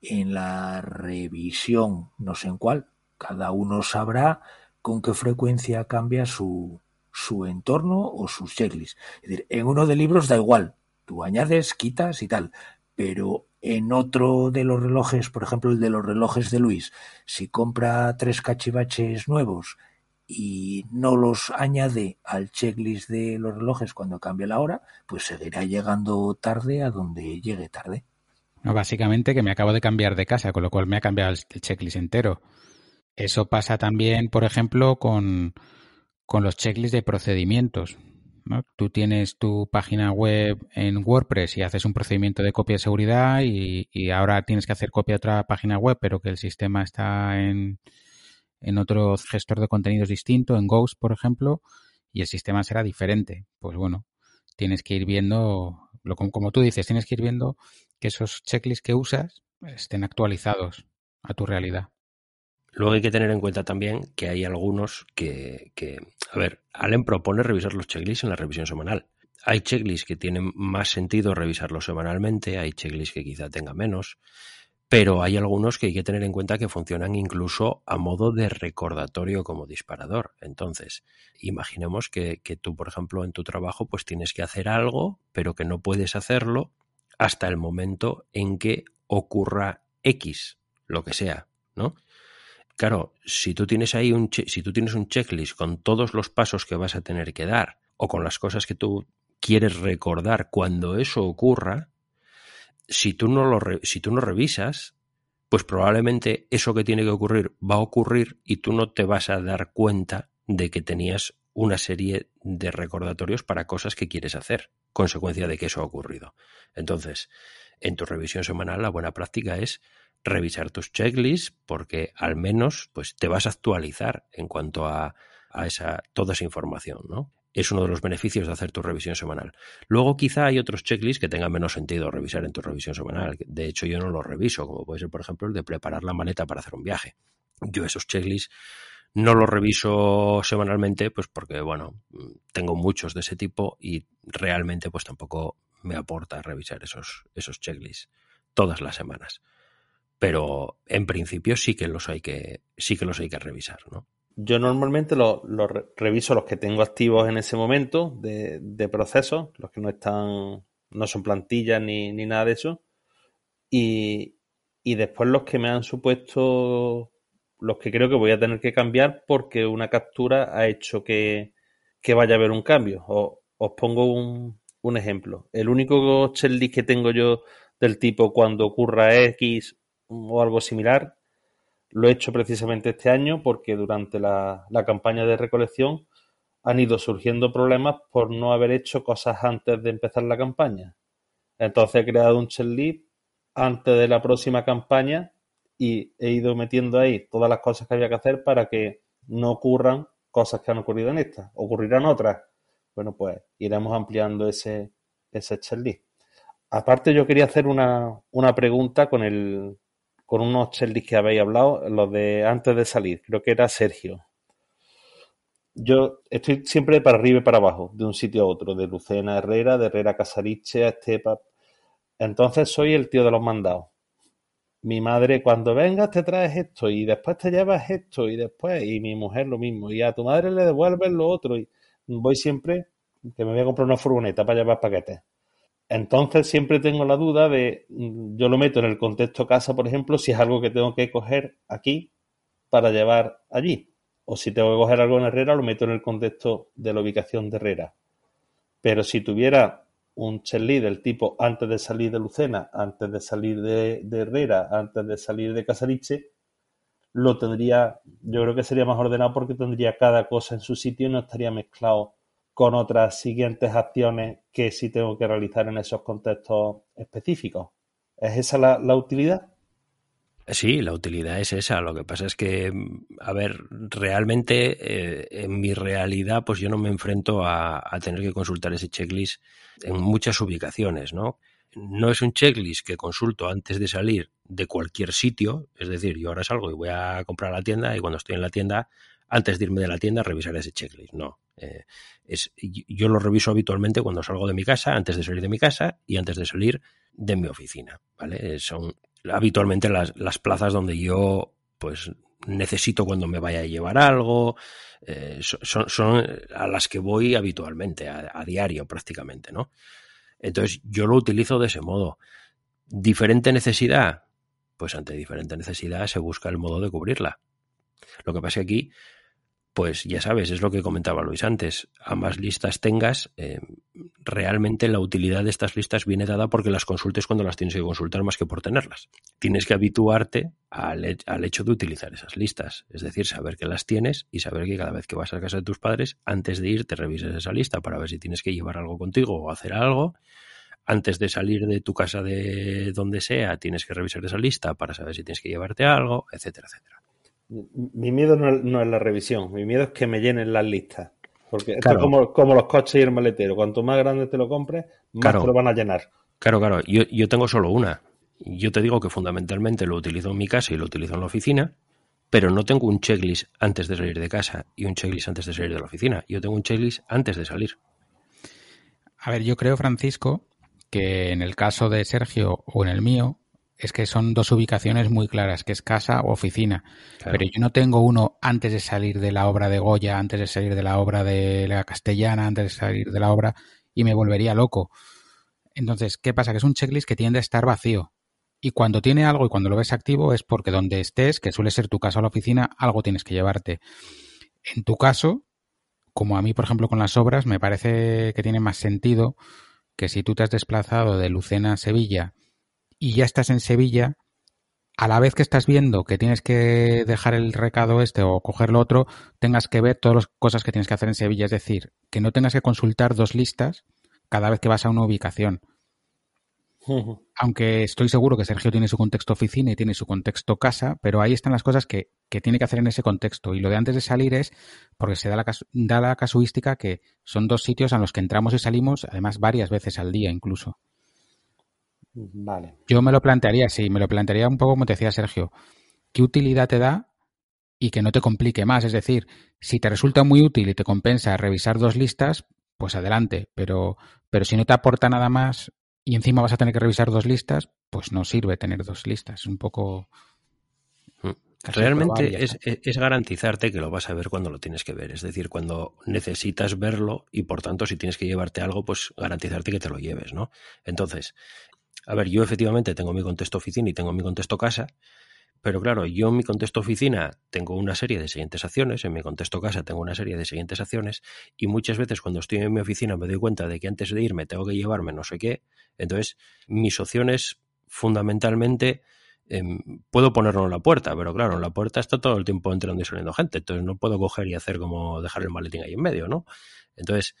en la revisión, no sé en cuál, cada uno sabrá con qué frecuencia cambia su, su entorno o sus checklists. Es decir, en uno de libros da igual, tú añades, quitas y tal, pero... En otro de los relojes, por ejemplo, el de los relojes de Luis, si compra tres cachivaches nuevos y no los añade al checklist de los relojes cuando cambie la hora, pues seguirá llegando tarde a donde llegue tarde. No, básicamente que me acabo de cambiar de casa, con lo cual me ha cambiado el checklist entero. Eso pasa también, por ejemplo, con, con los checklists de procedimientos, ¿no? Tú tienes tu página web en WordPress y haces un procedimiento de copia de seguridad y, y ahora tienes que hacer copia a otra página web, pero que el sistema está en, en otro gestor de contenidos distinto, en Ghost, por ejemplo, y el sistema será diferente. Pues bueno, tienes que ir viendo, lo, como, como tú dices, tienes que ir viendo que esos checklists que usas estén actualizados a tu realidad. Luego hay que tener en cuenta también que hay algunos que, que... A ver, Allen propone revisar los checklists en la revisión semanal. Hay checklists que tienen más sentido revisarlos semanalmente, hay checklists que quizá tengan menos, pero hay algunos que hay que tener en cuenta que funcionan incluso a modo de recordatorio como disparador. Entonces, imaginemos que, que tú, por ejemplo, en tu trabajo pues tienes que hacer algo, pero que no puedes hacerlo hasta el momento en que ocurra X, lo que sea, ¿no? Claro, si tú tienes ahí un che- si tú tienes un checklist con todos los pasos que vas a tener que dar o con las cosas que tú quieres recordar cuando eso ocurra, si tú no lo re- si tú no revisas, pues probablemente eso que tiene que ocurrir va a ocurrir y tú no te vas a dar cuenta de que tenías una serie de recordatorios para cosas que quieres hacer, consecuencia de que eso ha ocurrido. Entonces, en tu revisión semanal la buena práctica es revisar tus checklists porque al menos pues te vas a actualizar en cuanto a, a esa, toda esa información, ¿no? Es uno de los beneficios de hacer tu revisión semanal. Luego quizá hay otros checklists que tengan menos sentido revisar en tu revisión semanal. De hecho, yo no los reviso, como puede ser, por ejemplo, el de preparar la maleta para hacer un viaje. Yo esos checklists no los reviso semanalmente pues porque, bueno, tengo muchos de ese tipo y realmente pues tampoco me aporta revisar esos, esos checklists todas las semanas. Pero en principio sí que los hay que sí que los hay que revisar, ¿no? Yo normalmente los lo reviso los que tengo activos en ese momento de, de procesos, los que no están, no son plantillas ni, ni nada de eso. Y, y después los que me han supuesto los que creo que voy a tener que cambiar porque una captura ha hecho que, que vaya a haber un cambio. O, os pongo un, un ejemplo. El único checklist que tengo yo del tipo cuando ocurra X o algo similar, lo he hecho precisamente este año porque durante la, la campaña de recolección han ido surgiendo problemas por no haber hecho cosas antes de empezar la campaña. Entonces he creado un checklist antes de la próxima campaña y he ido metiendo ahí todas las cosas que había que hacer para que no ocurran cosas que han ocurrido en esta. Ocurrirán otras. Bueno, pues iremos ampliando ese, ese checklist. Aparte, yo quería hacer una, una pregunta con el con unos checklists que habéis hablado, los de antes de salir. Creo que era Sergio. Yo estoy siempre para arriba y para abajo, de un sitio a otro, de Lucena a Herrera, de Herrera a Casariche, a Estepa. Entonces soy el tío de los mandados. Mi madre, cuando vengas te traes esto y después te llevas esto y después, y mi mujer lo mismo, y a tu madre le devuelves lo otro. Y voy siempre que me voy a comprar una furgoneta para llevar paquetes. Entonces siempre tengo la duda de, yo lo meto en el contexto casa, por ejemplo, si es algo que tengo que coger aquí para llevar allí. O si tengo que coger algo en Herrera, lo meto en el contexto de la ubicación de Herrera. Pero si tuviera un checklist del tipo antes de salir de Lucena, antes de salir de, de Herrera, antes de salir de Casariche, lo tendría, yo creo que sería más ordenado porque tendría cada cosa en su sitio y no estaría mezclado con otras siguientes acciones que sí tengo que realizar en esos contextos específicos. ¿Es esa la, la utilidad? Sí, la utilidad es esa. Lo que pasa es que, a ver, realmente eh, en mi realidad pues yo no me enfrento a, a tener que consultar ese checklist en muchas ubicaciones, ¿no? No es un checklist que consulto antes de salir de cualquier sitio, es decir, yo ahora salgo y voy a comprar a la tienda y cuando estoy en la tienda, antes de irme de la tienda, revisar ese checklist, no. Eh, es, yo lo reviso habitualmente cuando salgo de mi casa, antes de salir de mi casa y antes de salir de mi oficina, ¿vale? Son habitualmente las, las plazas donde yo pues necesito cuando me vaya a llevar algo, eh, son, son a las que voy habitualmente, a, a diario prácticamente, ¿no? Entonces yo lo utilizo de ese modo. ¿Diferente necesidad? Pues ante diferente necesidad se busca el modo de cubrirla. Lo que pasa es que aquí, pues ya sabes, es lo que comentaba Luis antes, a más listas tengas, eh, realmente la utilidad de estas listas viene dada porque las consultes cuando las tienes que consultar más que por tenerlas. Tienes que habituarte al, al hecho de utilizar esas listas, es decir, saber que las tienes y saber que cada vez que vas a casa de tus padres, antes de ir te revises esa lista para ver si tienes que llevar algo contigo o hacer algo. Antes de salir de tu casa de donde sea, tienes que revisar esa lista para saber si tienes que llevarte algo, etcétera, etcétera. Mi miedo no, no es la revisión, mi miedo es que me llenen las listas. Porque esto claro. es como, como los coches y el maletero. Cuanto más grande te lo compres, más claro. te lo van a llenar. Claro, claro. Yo, yo tengo solo una. Yo te digo que fundamentalmente lo utilizo en mi casa y lo utilizo en la oficina, pero no tengo un checklist antes de salir de casa y un checklist antes de salir de la oficina. Yo tengo un checklist antes de salir. A ver, yo creo, Francisco, que en el caso de Sergio o en el mío, es que son dos ubicaciones muy claras, que es casa o oficina. Claro. Pero yo no tengo uno antes de salir de la obra de Goya, antes de salir de la obra de la Castellana, antes de salir de la obra, y me volvería loco. Entonces, ¿qué pasa? Que es un checklist que tiende a estar vacío. Y cuando tiene algo y cuando lo ves activo es porque donde estés, que suele ser tu casa o la oficina, algo tienes que llevarte. En tu caso, como a mí, por ejemplo, con las obras, me parece que tiene más sentido que si tú te has desplazado de Lucena a Sevilla y ya estás en Sevilla, a la vez que estás viendo que tienes que dejar el recado este o coger lo otro, tengas que ver todas las cosas que tienes que hacer en Sevilla. Es decir, que no tengas que consultar dos listas cada vez que vas a una ubicación. Uh-huh. Aunque estoy seguro que Sergio tiene su contexto oficina y tiene su contexto casa, pero ahí están las cosas que, que tiene que hacer en ese contexto. Y lo de antes de salir es porque se da la, casu- da la casuística que son dos sitios a los que entramos y salimos, además varias veces al día incluso. Vale. Yo me lo plantearía, sí, me lo plantearía un poco como te decía Sergio, qué utilidad te da y que no te complique más, es decir, si te resulta muy útil y te compensa revisar dos listas, pues adelante, pero, pero si no te aporta nada más y encima vas a tener que revisar dos listas, pues no sirve tener dos listas, es un poco... Realmente es, es, es garantizarte que lo vas a ver cuando lo tienes que ver, es decir, cuando necesitas verlo y por tanto si tienes que llevarte algo, pues garantizarte que te lo lleves, ¿no? Entonces... A ver, yo efectivamente tengo mi contexto oficina y tengo mi contexto casa, Pero claro, yo en mi contexto oficina tengo una serie de siguientes acciones, en mi contexto casa tengo una serie de siguientes acciones, y muchas veces cuando estoy en mi oficina me doy cuenta de que antes de irme tengo que llevarme no sé qué. Entonces, mis opciones fundamentalmente, eh, puedo ponerlo en la puerta, pero claro, en la puerta está todo el tiempo entrando y saliendo gente, entonces no puedo coger y hacer como dejar el maletín ahí en medio, ¿no? Entonces,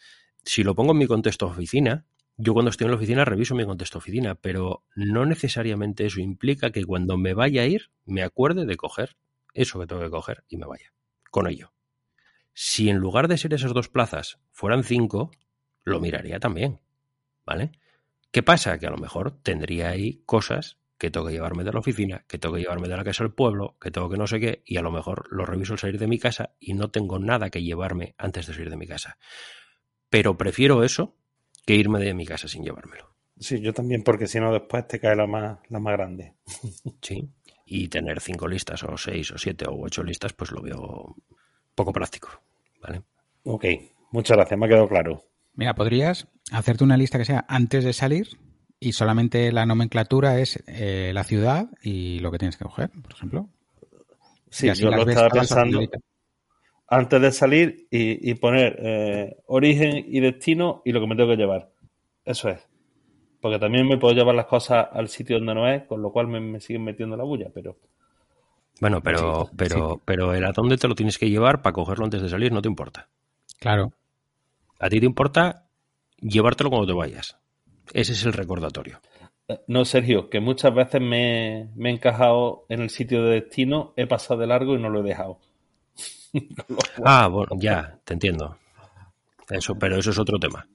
si lo pongo en mi contexto oficina, yo cuando estoy en la oficina reviso mi contexto oficina, pero no necesariamente eso implica que cuando me vaya a ir me acuerde de coger eso que tengo que coger y me vaya con ello. Si en lugar de ser esas dos plazas fueran cinco, lo miraría también, ¿vale? ¿Qué pasa? Que a lo mejor tendría ahí cosas que tengo que llevarme de la oficina, que tengo que llevarme de la casa al pueblo, que tengo que no sé qué, y a lo mejor lo reviso al salir de mi casa y no tengo nada que llevarme antes de salir de mi casa. Pero prefiero eso que irme de mi casa sin llevármelo. Sí, yo también, porque si no después te cae la más, la más grande. Sí, y tener cinco listas o seis o siete o ocho listas, pues lo veo poco práctico, ¿vale? Ok, muchas gracias, me ha quedado claro. Mira, podrías hacerte una lista que sea antes de salir y solamente la nomenclatura es eh, la ciudad y lo que tienes que coger, por ejemplo. Sí, yo lo estaba pensando antes de salir y, y poner eh, origen y destino y lo que me tengo que llevar. Eso es. Porque también me puedo llevar las cosas al sitio donde no es, con lo cual me, me siguen metiendo la bulla, pero... Bueno, pero, sí, pero, sí. pero el a dónde te lo tienes que llevar para cogerlo antes de salir no te importa. Claro. A ti te importa llevártelo cuando te vayas. Ese es el recordatorio. No, Sergio, que muchas veces me, me he encajado en el sitio de destino, he pasado de largo y no lo he dejado. Ah, bueno, ya, te entiendo. Eso, pero eso es otro tema.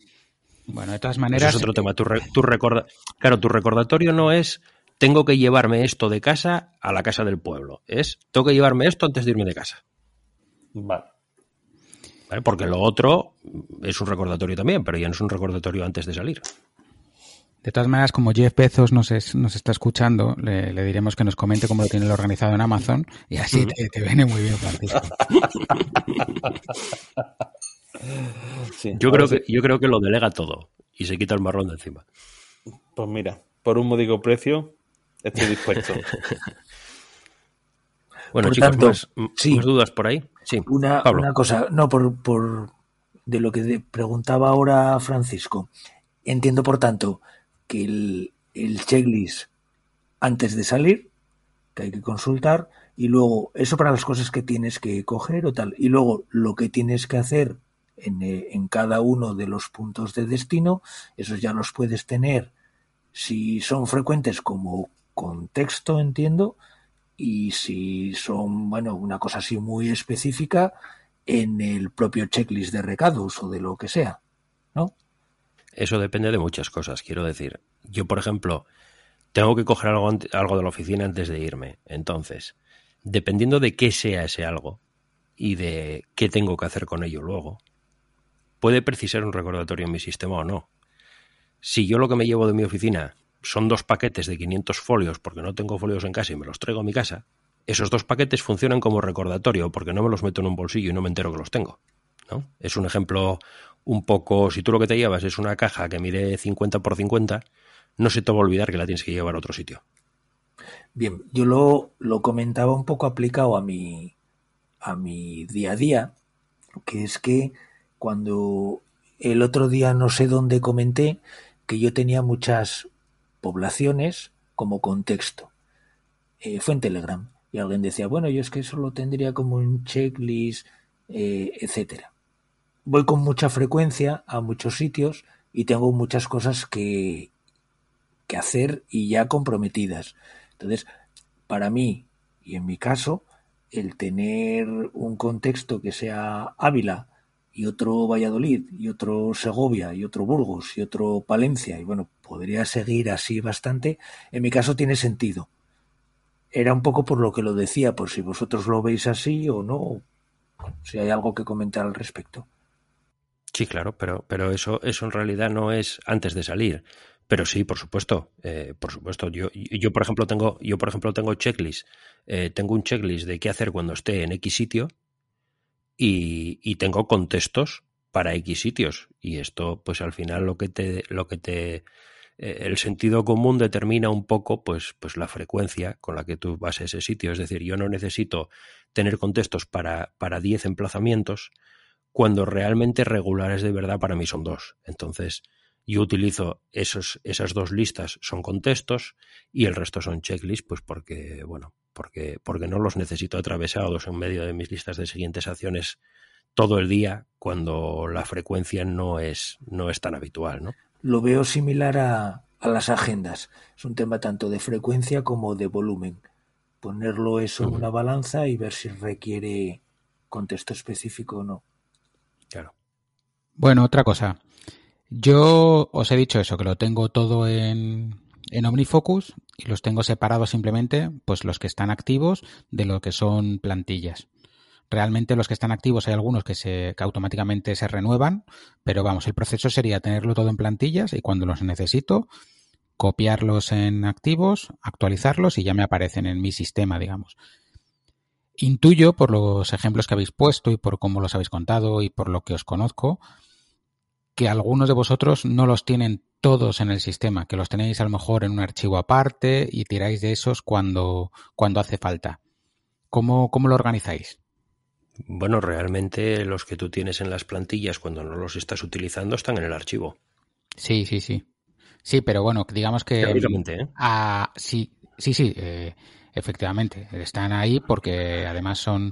Bueno, de todas maneras... Eso es otro tema. Tu re, tu recorda... Claro, tu recordatorio no es tengo que llevarme esto de casa a la casa del pueblo. Es tengo que llevarme esto antes de irme de casa. Vale. Vale, porque lo otro es un recordatorio también, pero ya no es un recordatorio antes de salir. De todas maneras, como Jeff Bezos nos, es, nos está escuchando, le, le diremos que nos comente cómo lo tiene lo organizado en Amazon y así te, te viene muy bien, Francisco. Sí, yo, creo sí. que, yo creo que lo delega todo y se quita el marrón de encima. Pues mira, por un módico precio estoy dispuesto. Bueno, por chicos, tanto, más, sí. más dudas por ahí. Sí, una, Pablo. una cosa, no, por, por de lo que preguntaba ahora Francisco. Entiendo, por tanto, que el, el checklist antes de salir, que hay que consultar, y luego eso para las cosas que tienes que coger o tal, y luego lo que tienes que hacer en, en cada uno de los puntos de destino, esos ya los puedes tener si son frecuentes como contexto, entiendo, y si son, bueno, una cosa así muy específica en el propio checklist de recados o de lo que sea, ¿no? Eso depende de muchas cosas, quiero decir. Yo, por ejemplo, tengo que coger algo, algo de la oficina antes de irme. Entonces, dependiendo de qué sea ese algo y de qué tengo que hacer con ello luego, puede precisar un recordatorio en mi sistema o no. Si yo lo que me llevo de mi oficina son dos paquetes de quinientos folios porque no tengo folios en casa y me los traigo a mi casa, esos dos paquetes funcionan como recordatorio porque no me los meto en un bolsillo y no me entero que los tengo, ¿no? Es un ejemplo... Un poco, si tú lo que te llevas es una caja que mide cincuenta por cincuenta, no se te va a olvidar que la tienes que llevar a otro sitio. Bien, yo lo, lo comentaba un poco aplicado a mi, a mi día a día, que es que cuando el otro día no sé dónde comenté que yo tenía muchas poblaciones como contexto. Eh, fue en Telegram y alguien decía, bueno, yo es que eso lo tendría como un checklist, eh, etcétera. Voy con mucha frecuencia a muchos sitios y tengo muchas cosas que, que hacer y ya comprometidas. Entonces, para mí y en mi caso, el tener un contexto que sea Ávila y otro Valladolid y otro Segovia y otro Burgos y otro Palencia, y bueno, podría seguir así bastante, en mi caso tiene sentido. Era un poco por lo que lo decía, por si vosotros lo veis así o no, si hay algo que comentar al respecto. Sí, claro, pero, pero eso, eso en realidad no es antes de salir. Pero sí, por supuesto, eh, por supuesto. Yo, yo por ejemplo tengo, yo por ejemplo tengo checklist, eh, tengo un checklist de qué hacer cuando esté en X sitio y, y tengo contextos para X sitios. Y esto, pues al final lo que te, lo que te eh, el sentido común determina un poco pues, pues la frecuencia con la que tú vas a ese sitio. Es decir, yo no necesito tener contextos para, para diez emplazamientos cuando realmente regulares de verdad para mí son dos. Entonces, yo utilizo esos, esas dos listas, son contextos, y el resto son checklists, pues porque, bueno, porque, porque no los necesito atravesados en medio de mis listas de siguientes acciones todo el día cuando la frecuencia no es, no es tan habitual, ¿no? Lo veo similar a, a las agendas. Es un tema tanto de frecuencia como de volumen. Ponerlo eso en uh-huh. una balanza y ver si requiere contexto específico o no. Claro. Bueno, otra cosa. Yo os he dicho eso, que lo tengo todo en, en OmniFocus y los tengo separados simplemente, pues los que están activos de lo que son plantillas. Realmente los que están activos hay algunos que se que automáticamente se renuevan, pero vamos, el proceso sería tenerlo todo en plantillas y cuando los necesito, copiarlos en activos, actualizarlos y ya me aparecen en mi sistema, digamos. Intuyo por los ejemplos que habéis puesto y por cómo los habéis contado y por lo que os conozco, que algunos de vosotros no los tienen todos en el sistema, que los tenéis a lo mejor en un archivo aparte y tiráis de esos cuando, cuando hace falta. ¿Cómo, cómo lo organizáis? Bueno, realmente los que tú tienes en las plantillas cuando no los estás utilizando están en el archivo. Sí, sí, sí. Sí, pero bueno, digamos que... Teóricamente, ¿eh? Ah, sí, sí, sí, eh, efectivamente. Están ahí porque además son,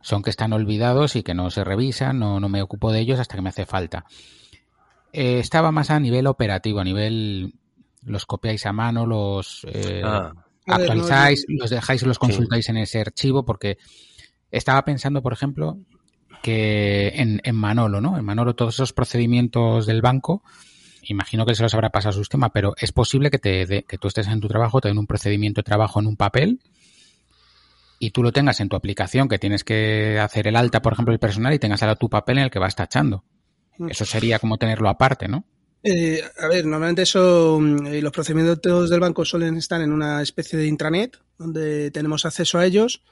son que están olvidados y que no se revisan, no, no me ocupo de ellos hasta que me hace falta. Eh, estaba más a nivel operativo, a nivel los copiáis a mano, los eh, ah. actualizáis, ver, no, los dejáis y los consultáis sí. en ese archivo, porque estaba pensando, por ejemplo, que en, en Manolo, ¿no? En Manolo todos esos procedimientos del banco, imagino que se los habrá pasado a su sistema, pero es posible que, te de, que tú estés en tu trabajo, te den un procedimiento de trabajo en un papel y tú lo tengas en tu aplicación, que tienes que hacer el alta, por ejemplo, el personal y tengas ahora tu papel en el que vas tachando. Eso sería como tenerlo aparte, ¿no? Eh, a ver, normalmente eso, eh, los procedimientos del banco suelen estar en una especie de intranet, donde tenemos acceso a ellos.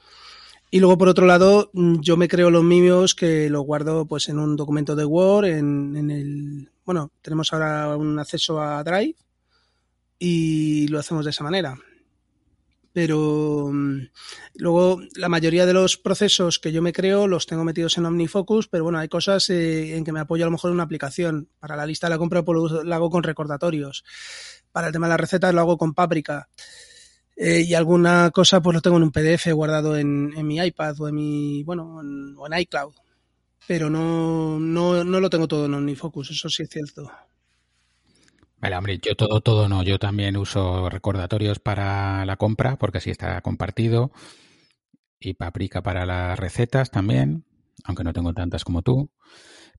Y luego, por otro lado, yo me creo los míos que los guardo pues en un documento de Word, en, en el... Bueno, tenemos ahora un acceso a Drive y lo hacemos de esa manera. Pero luego la mayoría de los procesos que yo me creo los tengo metidos en OmniFocus, pero bueno, hay cosas eh, en que me apoyo a lo mejor en una aplicación. Para la lista de la compra pues, la hago con recordatorios. Para el tema de las recetas lo hago con Paprika. Eh, y alguna cosa pues lo tengo en un P D F guardado en, en mi iPad o en mi bueno en, o en iCloud. Pero no, no, no lo tengo todo en OmniFocus, eso sí es cierto. Vale, hombre, yo todo, todo no. Yo también uso recordatorios para la compra, porque así está compartido. Y Paprika para las recetas también, aunque no tengo tantas como tú.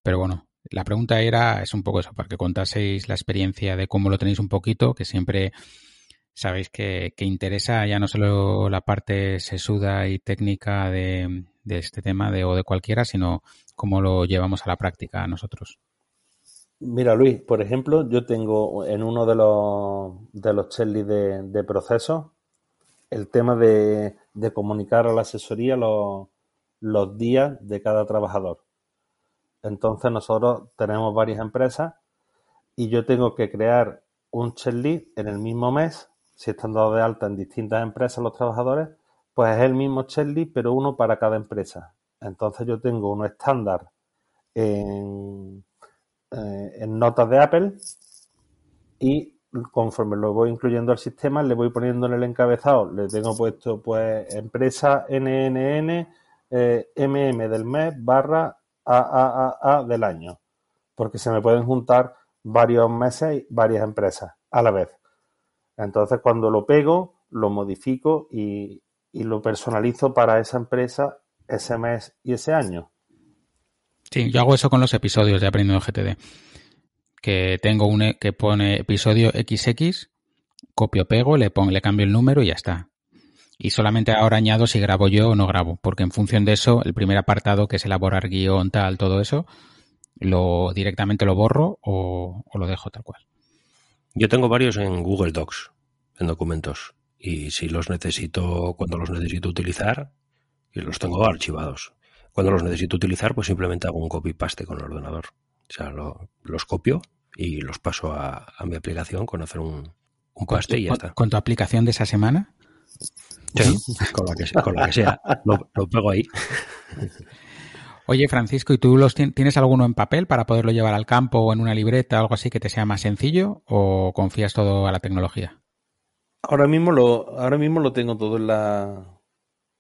Pero bueno, la pregunta era, es un poco eso, para que contaseis la experiencia de cómo lo tenéis un poquito, que siempre sabéis que, que interesa ya no solo la parte sesuda y técnica de, de este tema de, o de cualquiera, sino cómo lo llevamos a la práctica a nosotros. Mira, Luis, por ejemplo, yo tengo en uno de los de los checklists de, de procesos el tema de, de comunicar a la asesoría los, los días de cada trabajador. Entonces, nosotros tenemos varias empresas y yo tengo que crear un checklist en el mismo mes, si están dados de alta en distintas empresas los trabajadores, pues es el mismo checklist, pero uno para cada empresa. Entonces, yo tengo uno estándar en... Eh, en Notas de Apple y conforme lo voy incluyendo al sistema le voy poniendo en el encabezado, le tengo puesto pues empresa N N N eh, M M del mes barra A A A A del año, porque se me pueden juntar varios meses y varias empresas a la vez. Entonces cuando lo pego, lo modifico y, y lo personalizo para esa empresa, ese mes y ese año. Sí, yo hago eso con los episodios de Aprendiendo G T D, que tengo un que pone episodio equis equis, copio, pego, le pongo, le cambio el número y ya está. Y solamente ahora añado si grabo yo o no grabo, porque en función de eso, el primer apartado que es elaborar guión, tal, todo eso, lo directamente lo borro o, o lo dejo tal cual. Yo tengo varios en Google Docs, en documentos, y si los necesito, cuando los necesito utilizar, los tengo archivados. Cuando los necesito utilizar, pues simplemente hago un copy-paste con el ordenador. O sea, lo, los copio y los paso a, a mi aplicación con hacer un, un paste y ya está. ¿Con tu aplicación de esa semana? Sí, con la que sea, con la que sea. Lo, lo pego ahí. Oye, Francisco, ¿y tú los tienes alguno en papel para poderlo llevar al campo o en una libreta o algo así que te sea más sencillo, o confías todo a la tecnología? Ahora mismo lo, ahora mismo lo tengo todo en la,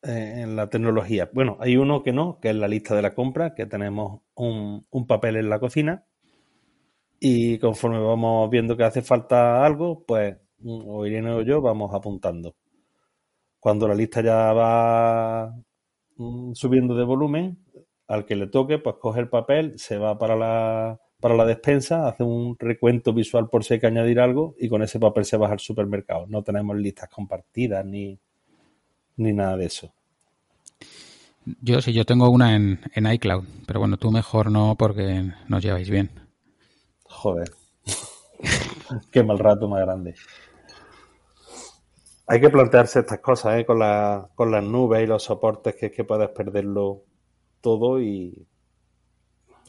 eh, en la tecnología. Bueno, hay uno que no, que es la lista de la compra, que tenemos un, un papel en la cocina y conforme vamos viendo que hace falta algo, pues o Irene o yo vamos apuntando. Cuando la lista ya va mm, subiendo de volumen, al que le toque, pues coge el papel, se va para la, para la despensa, hace un recuento visual por si hay que añadir algo y con ese papel se va al supermercado. No tenemos listas compartidas ni, ni nada de eso. Yo sí, yo tengo una en, en iCloud, pero bueno, tú mejor no porque nos lleváis bien. Joder, qué mal rato más grande. Hay que plantearse estas cosas, ¿eh? Con, la, con las nubes y los soportes, que es que puedas perderlo todo y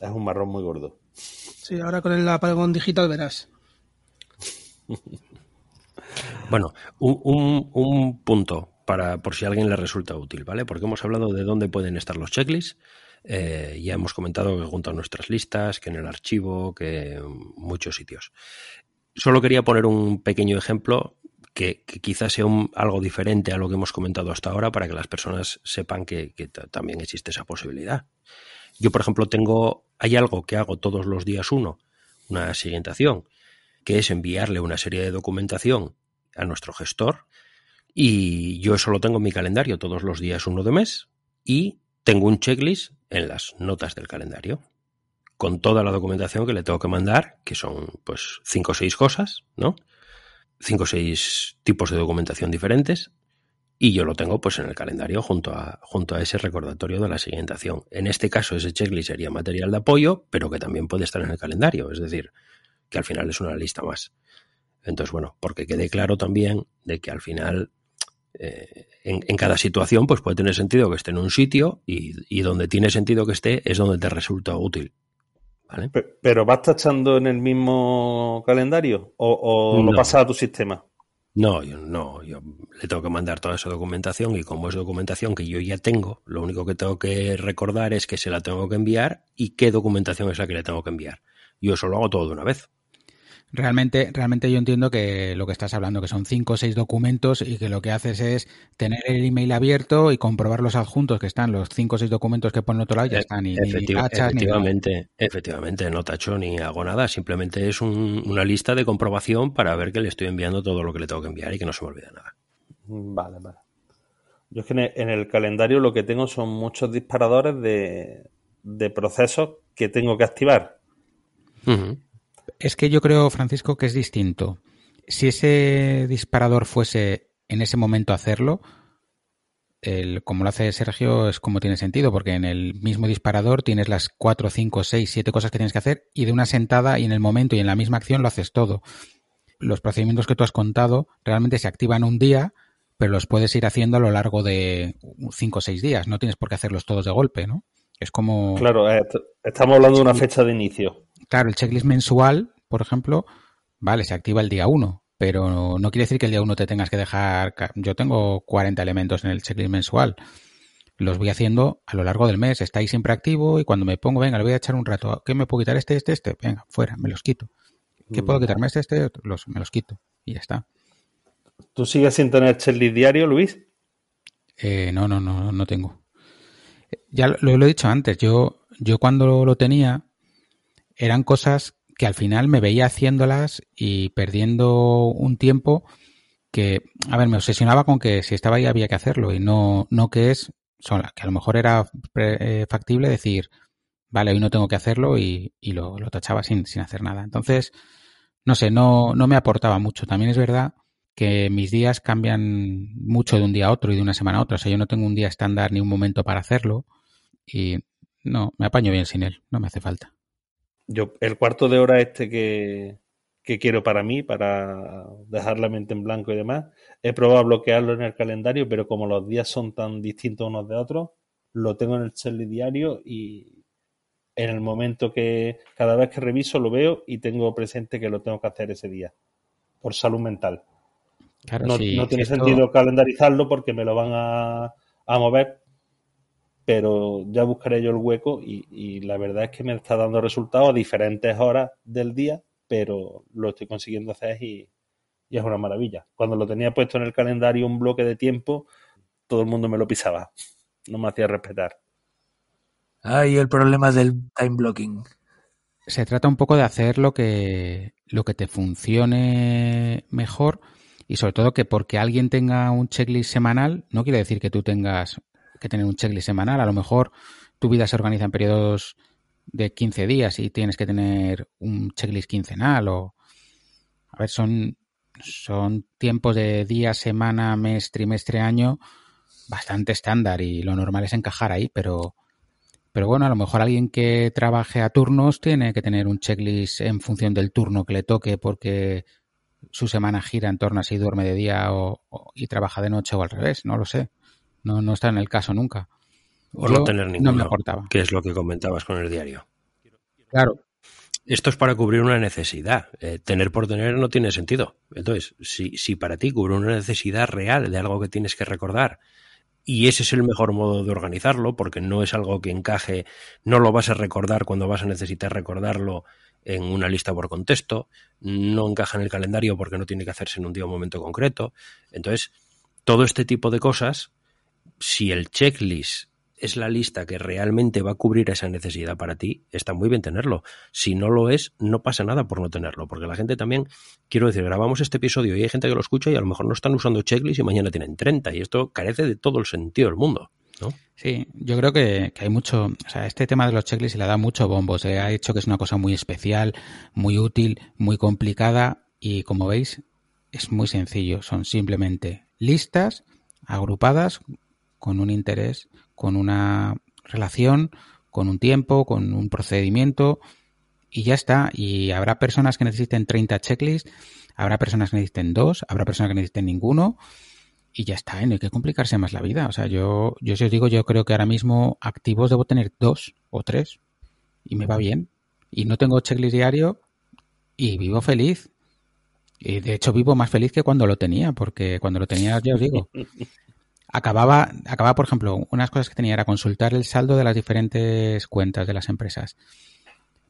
es un marrón muy gordo. Sí, ahora con el apagón digital verás. Bueno, un, un, un punto para por si a alguien le resulta útil, ¿vale? Porque hemos hablado de dónde pueden estar los checklists, eh, ya hemos comentado que junto a nuestras listas, que en el archivo, que en muchos sitios. Solo quería poner un pequeño ejemplo que, que quizás sea un, algo diferente a lo que hemos comentado hasta ahora para que las personas sepan que, que t- también existe esa posibilidad. Yo, por ejemplo, tengo, hay algo que hago todos los días uno, una segmentación, que es enviarle una serie de documentación a nuestro gestor, y yo eso lo tengo en mi calendario todos los días uno de mes y tengo un checklist en las notas del calendario con toda la documentación que le tengo que mandar, que son pues cinco o seis cosas, ¿no? Cinco o seis tipos de documentación diferentes. Y yo lo tengo pues en el calendario junto a junto a ese recordatorio de la segmentación. En este caso, ese checklist sería material de apoyo, pero que también puede estar en el calendario. Es decir, que al final es una lista más. Entonces, bueno, porque quede claro también de que al final eh, en, en cada situación pues puede tener sentido que esté en un sitio y, y donde tiene sentido que esté es donde te resulta útil. ¿Vale? Pero, ¿pero vas tachando en el mismo calendario o, o no. Lo pasas a tu sistema? No, yo no, yo le tengo que mandar toda esa documentación y como es documentación que yo ya tengo, lo único que tengo que recordar es que se la tengo que enviar y qué documentación es la que le tengo que enviar. Yo eso lo hago todo de una vez. Realmente, realmente yo entiendo que lo que estás hablando, que son cinco o seis documentos y que lo que haces es tener el email abierto y comprobar los adjuntos que están, los cinco o seis documentos que ponen otro lado ya están. Y, Efectiv- ni tachas, efectivamente, ni efectivamente, no tacho ni hago nada, simplemente es un, una lista de comprobación para ver que le estoy enviando todo lo que le tengo que enviar y que no se me olvida nada. Vale, vale. Yo es que en el calendario lo que tengo son muchos disparadores de, de procesos que tengo que activar. Uh-huh. Es que yo creo, Francisco, que es distinto. Si ese disparador fuese en ese momento hacerlo, el, como lo hace Sergio, es como tiene sentido, porque en el mismo disparador tienes las cuatro, cinco, seis, siete cosas que tienes que hacer y de una sentada y en el momento y en la misma acción lo haces todo. Los procedimientos que tú has contado realmente se activan un día, pero los puedes ir haciendo a lo largo de cinco o seis días. No tienes por qué hacerlos todos de golpe, ¿no? Es como... Claro, eh, t- estamos hablando de una fecha de inicio. Claro, el checklist mensual, por ejemplo, vale, se activa el día uno, pero no, no quiere decir que el día uno te tengas que dejar... Yo tengo cuarenta elementos en el checklist mensual. Los voy haciendo a lo largo del mes. Está ahí siempre activo y cuando me pongo, venga, le voy a echar un rato. ¿Qué me puedo quitar? Este, este, este. Venga, fuera, me los quito. ¿Qué puedo quitarme? Este, este, otro. Los, me los quito y ya está. ¿Tú sigues sin tener checklist diario, Luis? Eh, no, no, no, no tengo. Ya lo, lo he dicho antes, yo, yo cuando lo tenía eran cosas que al final me veía haciéndolas y perdiendo un tiempo que, a ver, me obsesionaba con que si estaba ahí había que hacerlo y no, no que es sola, que a lo mejor era factible decir, vale, hoy no tengo que hacerlo y, y lo, lo tachaba sin, sin hacer nada. Entonces, no sé, no, no me aportaba mucho. También es verdad que mis días cambian mucho de un día a otro y de una semana a otra. O sea, yo no tengo un día estándar ni un momento para hacerlo y no, me apaño bien sin él, no me hace falta. Yo, el cuarto de hora este que, que quiero para mí, para dejar la mente en blanco y demás, he probado a bloquearlo en el calendario, pero como los días son tan distintos unos de otros, lo tengo en el checklist diario y, en el momento que cada vez que reviso lo veo y tengo presente que lo tengo que hacer ese día, por salud mental. Claro, no, sí, no tiene esto... sentido calendarizarlo porque me lo van a, a mover, pero ya buscaré yo el hueco y, y la verdad es que me está dando resultados a diferentes horas del día, pero lo estoy consiguiendo hacer y, y es una maravilla. Cuando lo tenía puesto en el calendario un bloque de tiempo, todo el mundo me lo pisaba, no me hacía respetar. Ay, el problema del time blocking. Se trata un poco de hacer lo que, lo que te funcione mejor. Y sobre todo que porque alguien tenga un checklist semanal, no quiere decir que tú tengas que tener un checklist semanal. A lo mejor tu vida se organiza en periodos de quince días y tienes que tener un checklist quincenal. O a ver, son, son tiempos de día, semana, mes, trimestre, año bastante estándar y lo normal es encajar ahí, pero... Pero bueno, a lo mejor alguien que trabaje a turnos tiene que tener un checklist en función del turno que le toque porque su semana gira en torno a si duerme de día o, o, y trabaja de noche o al revés, no lo sé. No, no está en el caso nunca. O no tener ninguno, no me aportaba. Que es lo que comentabas con el diario. Claro. Esto es para cubrir una necesidad. Eh, tener por tener no tiene sentido. Entonces, si, si para ti cubre una necesidad real de algo que tienes que recordar, y ese es el mejor modo de organizarlo porque no es algo que encaje, no lo vas a recordar cuando vas a necesitar recordarlo en una lista por contexto, no encaja en el calendario porque no tiene que hacerse en un día o un momento concreto. Entonces, todo este tipo de cosas, si el checklist es la lista que realmente va a cubrir esa necesidad para ti, está muy bien tenerlo. Si no lo es, no pasa nada por no tenerlo, porque la gente también, quiero decir, grabamos este episodio y hay gente que lo escucha y a lo mejor no están usando checklist y mañana tienen treinta y esto carece de todo el sentido del mundo, ¿no? Sí, yo creo que, que hay mucho, o sea, este tema de los checklists se le da mucho bombo, se ha hecho que es una cosa muy especial, muy útil, muy complicada y como veis es muy sencillo, son simplemente listas agrupadas con un interés, con una relación, con un tiempo, con un procedimiento y ya está. Y habrá personas que necesiten treinta checklists, habrá personas que necesiten dos, habrá personas que necesiten ninguno y ya está. Y no hay que complicarse más la vida. O sea, yo, yo si os digo, yo creo que ahora mismo activos debo tener dos o tres y me va bien. Y no tengo checklist diario y vivo feliz. Y de hecho vivo más feliz que cuando lo tenía, porque cuando lo tenía, ya os digo... Acababa, acababa, por ejemplo, unas cosas que tenía era consultar el saldo de las diferentes cuentas de las empresas.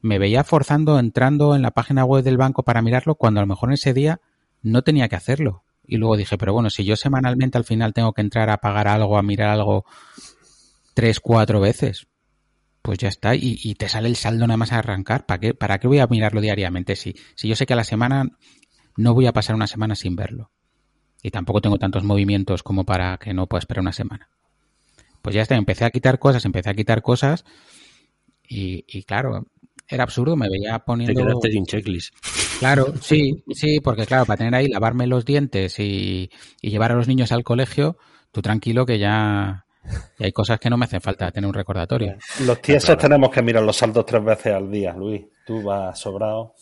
Me veía forzando, entrando en la página web del banco para mirarlo, cuando a lo mejor en ese día no tenía que hacerlo. Y luego dije, pero bueno, si yo semanalmente al final tengo que entrar a pagar algo, a mirar algo tres, cuatro veces, pues ya está. Y, y te sale el saldo nada más a arrancar. ¿Para qué, para qué voy a mirarlo diariamente? Si, si yo sé que a la semana no voy a pasar una semana sin verlo. Y tampoco tengo tantos movimientos como para que no pueda esperar una semana. Pues ya está, empecé a quitar cosas, empecé a quitar cosas y, y claro, era absurdo, me veía poniendo... Te quedaste sin checklist. Claro, sí, sí, porque claro, para tener ahí, lavarme los dientes y, y llevar a los niños al colegio, tú tranquilo que ya, ya hay cosas que no me hacen falta tener un recordatorio. Los tiesos claro. Tenemos que mirar los saldos tres veces al día, Luis. Tú vas sobrado.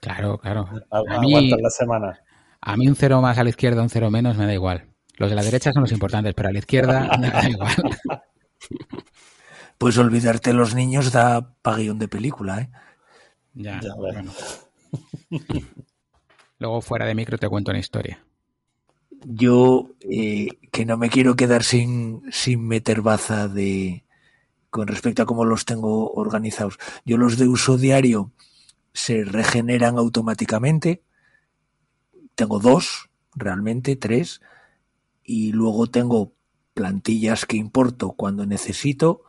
Claro, claro. Agu- mí... Aguantas la semana. A mí un cero más a la izquierda, un cero menos, me da igual. Los de la derecha son los importantes, pero a la izquierda me da igual. Pues olvidarte los niños da pa' guión de película, ¿eh? Ya, ya bueno. Luego fuera de micro te cuento una historia. Yo, eh, que no me quiero quedar sin, sin meter baza de, con respecto a cómo los tengo organizados. Yo los de uso diario se regeneran automáticamente. Tengo dos, realmente tres, y luego tengo plantillas que importo cuando necesito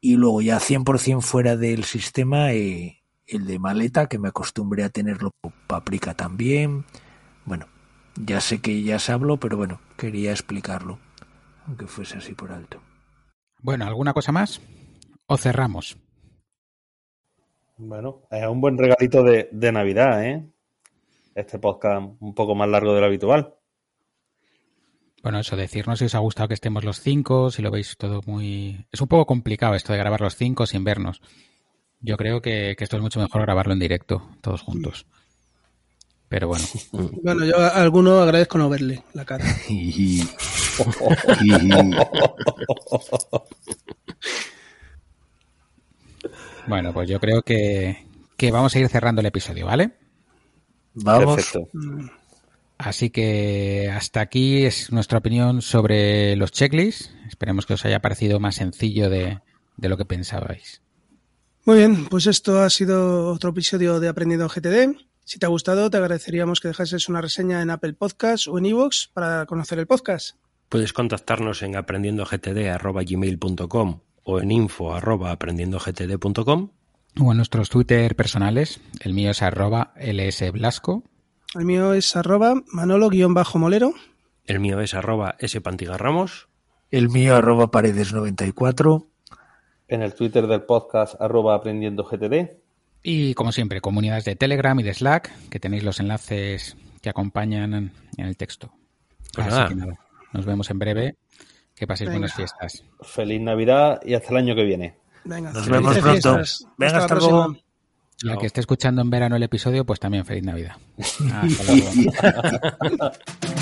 y luego ya cien por ciento fuera del sistema eh, el de maleta, que me acostumbré a tenerlo con Paprika también. Bueno, ya sé que ya se habló, pero bueno, quería explicarlo, aunque fuese así por alto. Bueno, ¿alguna cosa más? ¿O cerramos? Bueno, es un buen regalito de, de Navidad, ¿eh? Este podcast un poco más largo de lo habitual. Bueno, eso, decirnos si os ha gustado que estemos los cinco, si lo veis todo muy... Es un poco complicado esto de grabar los cinco sin vernos. Yo creo que, que esto es mucho mejor grabarlo en directo, todos juntos. Pero bueno. Bueno, yo a alguno agradezco no verle la cara. Bueno, pues yo creo que, que vamos a ir cerrando el episodio, ¿vale? Vamos. Perfecto. Así que hasta aquí es nuestra opinión sobre los checklists. Esperemos que os haya parecido más sencillo de, de lo que pensabais. Muy bien, pues esto ha sido otro episodio de Aprendiendo G T D. Si te ha gustado, te agradeceríamos que dejases una reseña en Apple Podcasts o en iVoox para conocer el podcast. Puedes contactarnos en aprendiendo g t d arroba gmail punto com o en info arroba aprendiendo g t d punto com o en nuestros Twitter personales. El mío es arroba lsblasco. El mío es arroba manolo-molero. El mío es arroba spantigarramos. El mío arroba paredes noventa y cuatro. En el Twitter del podcast arroba aprendiendo G T D. Y como siempre, comunidades de Telegram y de Slack, que tenéis los enlaces que acompañan en el texto. Pues Así nada. que nada, nos vemos en breve. Que paséis Venga. buenas fiestas. Feliz Navidad y hasta el año que viene. Venga, nos vemos pronto. Fiestas. Venga, hasta, hasta luego. La que esté escuchando en verano el episodio, pues también feliz Navidad. Hasta luego.